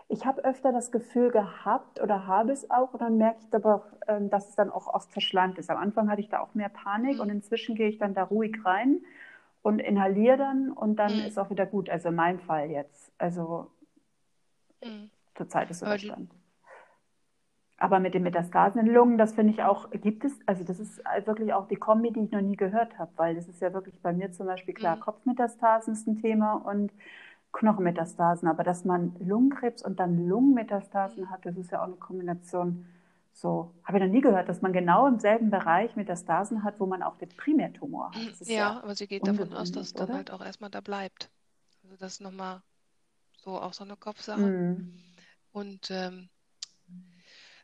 Ich habe öfter das Gefühl gehabt oder habe es auch und dann merke ich aber auch, dass es dann auch oft verschleimt ist. Am Anfang hatte ich da auch mehr Panik und inzwischen gehe ich dann da ruhig rein und inhaliere dann und dann ist auch wieder gut. Also in meinem Fall jetzt. Also zurzeit ist es überstanden. Aber mit den Metastasen in den Lungen, das finde ich auch, gibt es, also das ist wirklich auch die Kombi, die ich noch nie gehört habe, weil das ist ja wirklich bei mir zum Beispiel, klar, Kopfmetastasen ist ein Thema und Knochenmetastasen, aber dass man Lungenkrebs und dann Lungenmetastasen hat, das ist ja auch eine Kombination, so, habe ich noch nie gehört, dass man genau im selben Bereich Metastasen hat, wo man auch den Primärtumor hat. Das ist ja, aber sie geht davon aus, dass dann halt auch erstmal da bleibt. Also das ist nochmal so, auch so eine Kopfsache. Und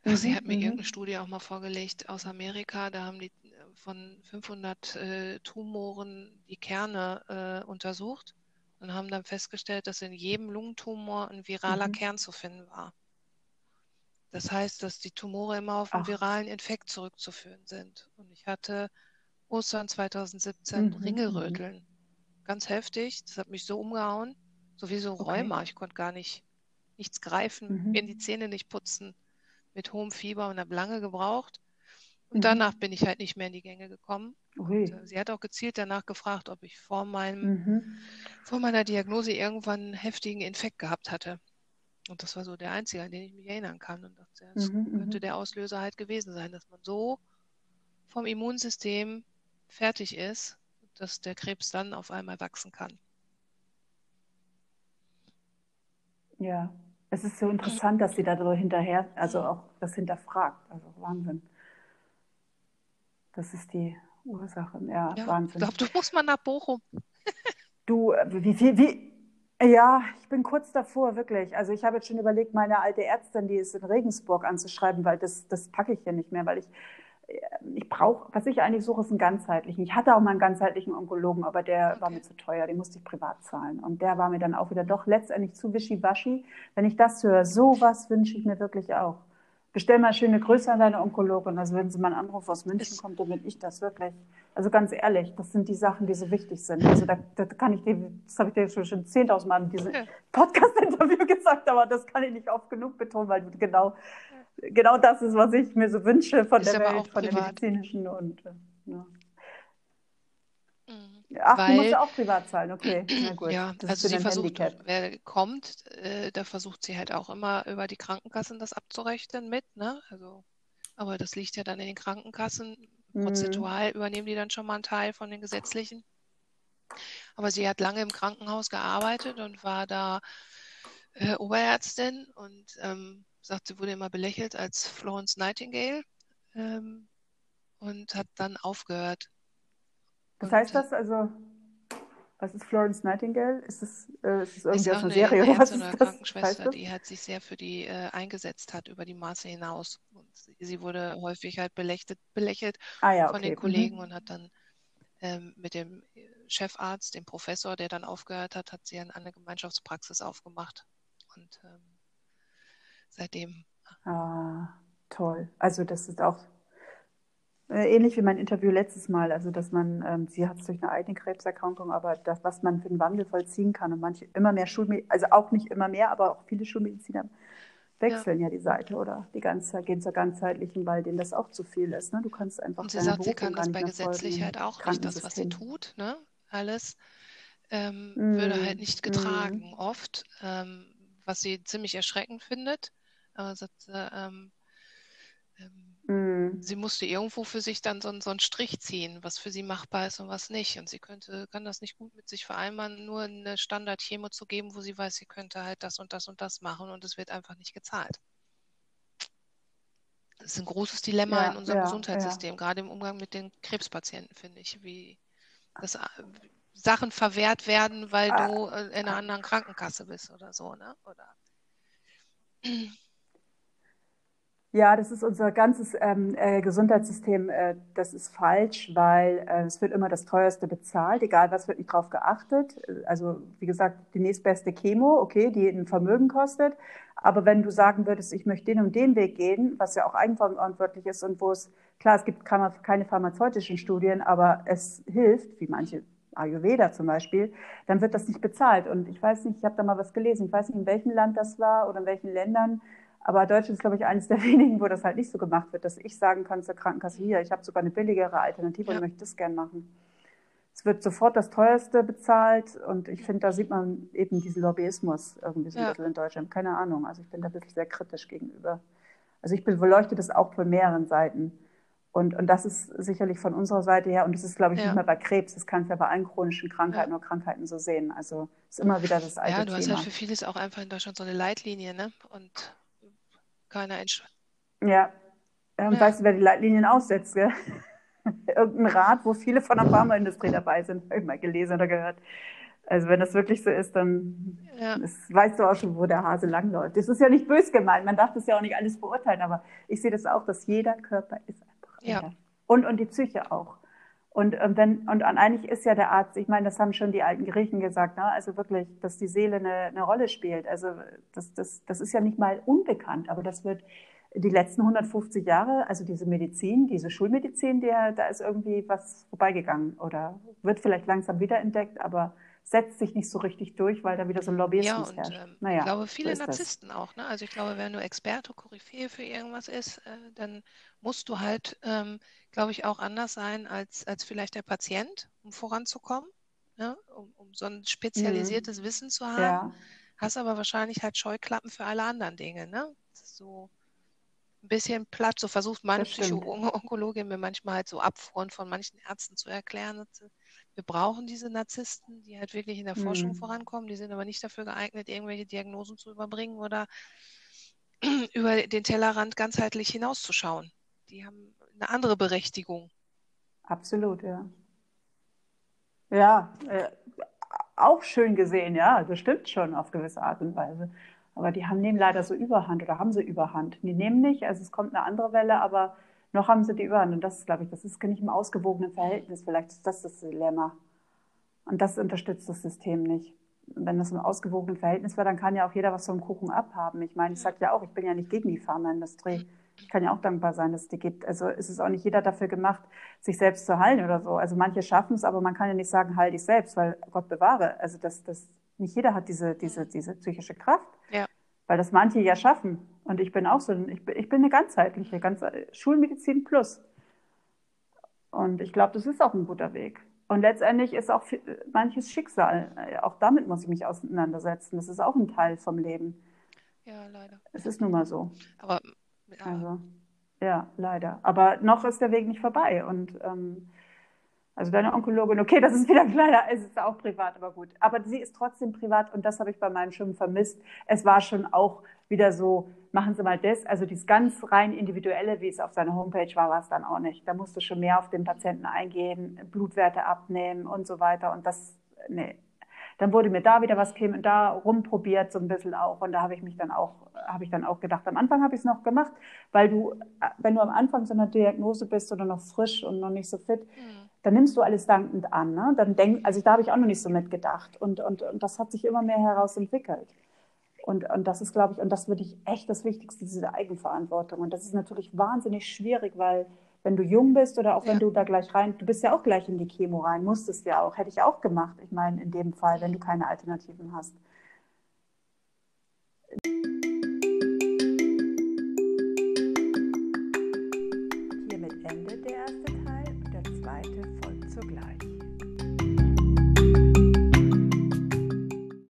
sie hat mir irgendeine Studie auch mal vorgelegt aus Amerika, da haben die von 500 Tumoren die Kerne untersucht und haben dann festgestellt, dass in jedem Lungentumor ein viraler Kern zu finden war. Das heißt, dass die Tumore immer auf einen viralen Infekt zurückzuführen sind. Und ich hatte Ostern 2017 Ringelröteln. Ganz heftig, das hat mich so umgehauen, so wie so ein Rheuma. Ich konnte gar nichts greifen, mir die Zähne nicht putzen. Mit hohem Fieber und habe lange gebraucht. Und danach bin ich halt nicht mehr in die Gänge gekommen. Okay. Und, sie hat auch gezielt danach gefragt, ob ich vor meiner Diagnose irgendwann einen heftigen Infekt gehabt hatte. Und das war so der einzige, an den ich mich erinnern kann. Und dachte, das könnte der Auslöser halt gewesen sein, dass man so vom Immunsystem fertig ist, dass der Krebs dann auf einmal wachsen kann. Ja. Es ist so interessant, dass sie da so hinterher, also auch das hinterfragt. Also Wahnsinn. Das ist die Ursache. Ja, Wahnsinn. Ich glaube, du musst mal nach Bochum. Du, ja, ich bin kurz davor, wirklich. Also ich habe jetzt schon überlegt, meine alte Ärztin, die ist in Regensburg, anzuschreiben, weil das packe ich hier nicht mehr, weil ich brauche, was ich eigentlich suche, ist einen ganzheitlichen. Ich hatte auch mal einen ganzheitlichen Onkologen, aber der war mir zu teuer, den musste ich privat zahlen. Und der war mir dann auch wieder doch letztendlich zu wischiwaschi. Wenn ich das höre, sowas wünsche ich mir wirklich auch. Bestell mal schöne Grüße an deine Onkologin. Also wenn sie mal einen Anruf aus München kommt, dann bin ich das wirklich. Also ganz ehrlich, das sind die Sachen, die so wichtig sind. Also da kann ich dir, das habe ich dir schon 10.000 Mal in diesem Podcast-Interview gesagt, aber das kann ich nicht oft genug betonen, weil genau das ist, was ich mir so wünsche von der Welt, von der medizinischen und ja. Ach, du musst ja auch privat zahlen, okay. Na gut. Ja, das also sie versucht, wer kommt, da versucht sie halt auch immer über die Krankenkassen das abzurechnen mit, ne? Also, aber das liegt ja dann in den Krankenkassen. Prozentual übernehmen die dann schon mal einen Teil von den gesetzlichen. Aber sie hat lange im Krankenhaus gearbeitet und war da Oberärztin und sagt, sie wurde immer belächelt als Florence Nightingale und hat dann aufgehört. Was heißt das? Also, Was ist Florence Nightingale? Ist es irgendwas von Serie? Eine Ärztin oder Krankenschwester, die hat sich sehr für die eingesetzt hat über die Maße hinaus. Und sie wurde häufig halt belächelt von den Kollegen und hat dann mit dem Chefarzt, dem Professor, der dann aufgehört hat, hat sie dann eine Gemeinschaftspraxis aufgemacht. Und seitdem. Toll. Also das ist auch ähnlich wie mein Interview letztes Mal, also dass man, sie hat es durch eine eigene Krebserkrankung, aber das, was man für einen Wandel vollziehen kann und manche immer mehr also auch nicht immer mehr, aber auch viele Schulmediziner wechseln ja die Seite oder die gehen zur ganzheitlichen, weil denen das auch zu viel ist. Ne? Du kannst einfach. Und sie sagt, sie kann das bei Gesetzlichkeit auch nicht, das, was sie tut, ne? Alles würde halt nicht getragen oft, was sie ziemlich erschreckend findet. Aber sagt, sie musste irgendwo für sich dann so einen Strich ziehen, was für sie machbar ist und was nicht. Und sie kann das nicht gut mit sich vereinbaren, nur eine Standard-Chemo zu geben, wo sie weiß, sie könnte halt das und das und das machen und es wird einfach nicht gezahlt. Das ist ein großes Dilemma in unserem Gesundheitssystem, gerade im Umgang mit den Krebspatienten, finde ich, wie dass Sachen verwehrt werden, weil du in einer anderen Krankenkasse bist oder so, ne? Oder ja, das ist unser ganzes Gesundheitssystem, das ist falsch, weil es wird immer das Teuerste bezahlt, egal was, wird nicht drauf geachtet. Also wie gesagt, die nächstbeste Chemo, okay, die ein Vermögen kostet, aber wenn du sagen würdest, ich möchte den und den Weg gehen, was ja auch eigenverantwortlich ist und wo es, klar, es gibt keine pharmazeutischen Studien, aber es hilft, wie manche Ayurveda zum Beispiel, dann wird das nicht bezahlt. Und ich weiß nicht, ich habe da mal was gelesen, ich weiß nicht, in welchem Land das war oder in welchen Ländern, aber Deutschland ist, glaube ich, eines der wenigen, wo das halt nicht so gemacht wird, dass ich sagen kann zur Krankenkasse, hier, ich habe sogar eine billigere Alternative und möchte das gern machen. Es wird sofort das Teuerste bezahlt und ich finde, da sieht man eben diesen Lobbyismus irgendwie so ein bisschen in Deutschland. Keine Ahnung, also ich bin da wirklich sehr kritisch gegenüber. Also ich beleuchte das auch von mehreren Seiten. Und das ist sicherlich von unserer Seite her, und das ist, glaube ich, nicht mehr bei Krebs, das kannst du ja bei allen chronischen Krankheiten oder Krankheiten so sehen. Also es ist immer wieder das alte Thema. Ja, du hast halt für vieles auch einfach in Deutschland so eine Leitlinie, ne? Und keiner entscheidet. Ja. Weißt du, wer die Leitlinien aussetzt, gell? Irgendein Rat, wo viele von der Pharmaindustrie dabei sind, habe ich mal gelesen oder gehört. Also wenn das wirklich so ist, dann weißt du auch schon, wo der Hase langläuft. Das ist ja nicht bös gemeint, man darf das ja auch nicht alles beurteilen, aber ich sehe das auch, dass jeder Körper ist einfach und die Psyche auch. Und eigentlich ist ja der Arzt, ich meine, das haben schon die alten Griechen gesagt, ne? Also wirklich, dass die Seele eine Rolle spielt. Also das ist ja nicht mal unbekannt, aber das wird die letzten 150 Jahre, also diese Medizin, diese Schulmedizin, da ist irgendwie was vorbeigegangen oder wird vielleicht langsam wiederentdeckt, aber setzt sich nicht so richtig durch, weil da wieder so ein Lobbyismus herrscht. Ich glaube, viele Narzissten auch, ne? Also ich glaube, wenn du Experte, Koryphäe für irgendwas ist, dann musst du halt, glaube ich, auch anders sein als vielleicht der Patient, um voranzukommen, ne? Um so ein spezialisiertes Wissen zu haben. Ja. Hast aber wahrscheinlich halt Scheuklappen für alle anderen Dinge, ne? Das ist so ein bisschen platt, so versucht meine Psycho-Onkologin mir manchmal halt so abfroren von manchen Ärzten zu erklären, wir brauchen diese Narzissten, die halt wirklich in der Forschung vorankommen, die sind aber nicht dafür geeignet, irgendwelche Diagnosen zu überbringen oder über den Tellerrand ganzheitlich hinauszuschauen. Die haben eine andere Berechtigung. Absolut, ja. Ja, auch schön gesehen, ja, das stimmt schon auf gewisse Art und Weise. Aber die nehmen leider so Überhand oder haben sie Überhand. Die nehmen nicht, also es kommt eine andere Welle, aber noch haben sie die Überhand. Und das ist, glaube ich, das ist nicht im ausgewogenen Verhältnis. Vielleicht ist das Dilemma. Und das unterstützt das System nicht. Und wenn das im ausgewogenen Verhältnis wäre, dann kann ja auch jeder was vom Kuchen abhaben. Ich meine, ich sage ja auch, ich bin ja nicht gegen die Pharmaindustrie. Ich kann ja auch dankbar sein, dass es die gibt. Also es ist auch nicht jeder dafür gemacht, sich selbst zu heilen oder so. Also manche schaffen es, aber man kann ja nicht sagen, heil dich selbst, weil Gott bewahre. Also nicht jeder hat diese psychische Kraft, weil das manche ja schaffen. Und ich bin auch so, ich bin eine ganzheitliche, Schulmedizin plus. Und ich glaube, das ist auch ein guter Weg. Und letztendlich ist auch manches Schicksal, auch damit muss ich mich auseinandersetzen. Das ist auch ein Teil vom Leben. Ja, leider. Es ist nun mal so. Aber also, ja, leider. Aber noch ist der Weg nicht vorbei. Und also deine Onkologin, okay, das ist wieder kleiner, es ist auch privat, aber gut. Aber sie ist trotzdem privat und das habe ich bei meinem Schwimmen vermisst. Es war schon auch wieder so, machen Sie mal das. Also dieses ganz rein Individuelle, wie es auf seiner Homepage war, war es dann auch nicht. Da musst du schon mehr auf den Patienten eingehen, Blutwerte abnehmen und so weiter. Und das nee. Dann wurde mir da wieder was käme und da rumprobiert so ein bisschen auch. Und da habe ich dann auch gedacht, am Anfang habe ich es noch gemacht, weil du, wenn du am Anfang so einer Diagnose bist oder noch frisch und noch nicht so fit, dann nimmst du alles dankend an. Ne? Dann also da habe ich auch noch nicht so mitgedacht. Und das hat sich immer mehr herausentwickelt. Und das ist, glaube ich, und das würde ich echt das Wichtigste, diese Eigenverantwortung. Und das ist natürlich wahnsinnig schwierig, weil wenn du jung bist oder auch wenn du da gleich rein, du bist ja auch gleich in die Chemo rein, musstest ja auch, hätte ich auch gemacht, ich meine in dem Fall, wenn du keine Alternativen hast.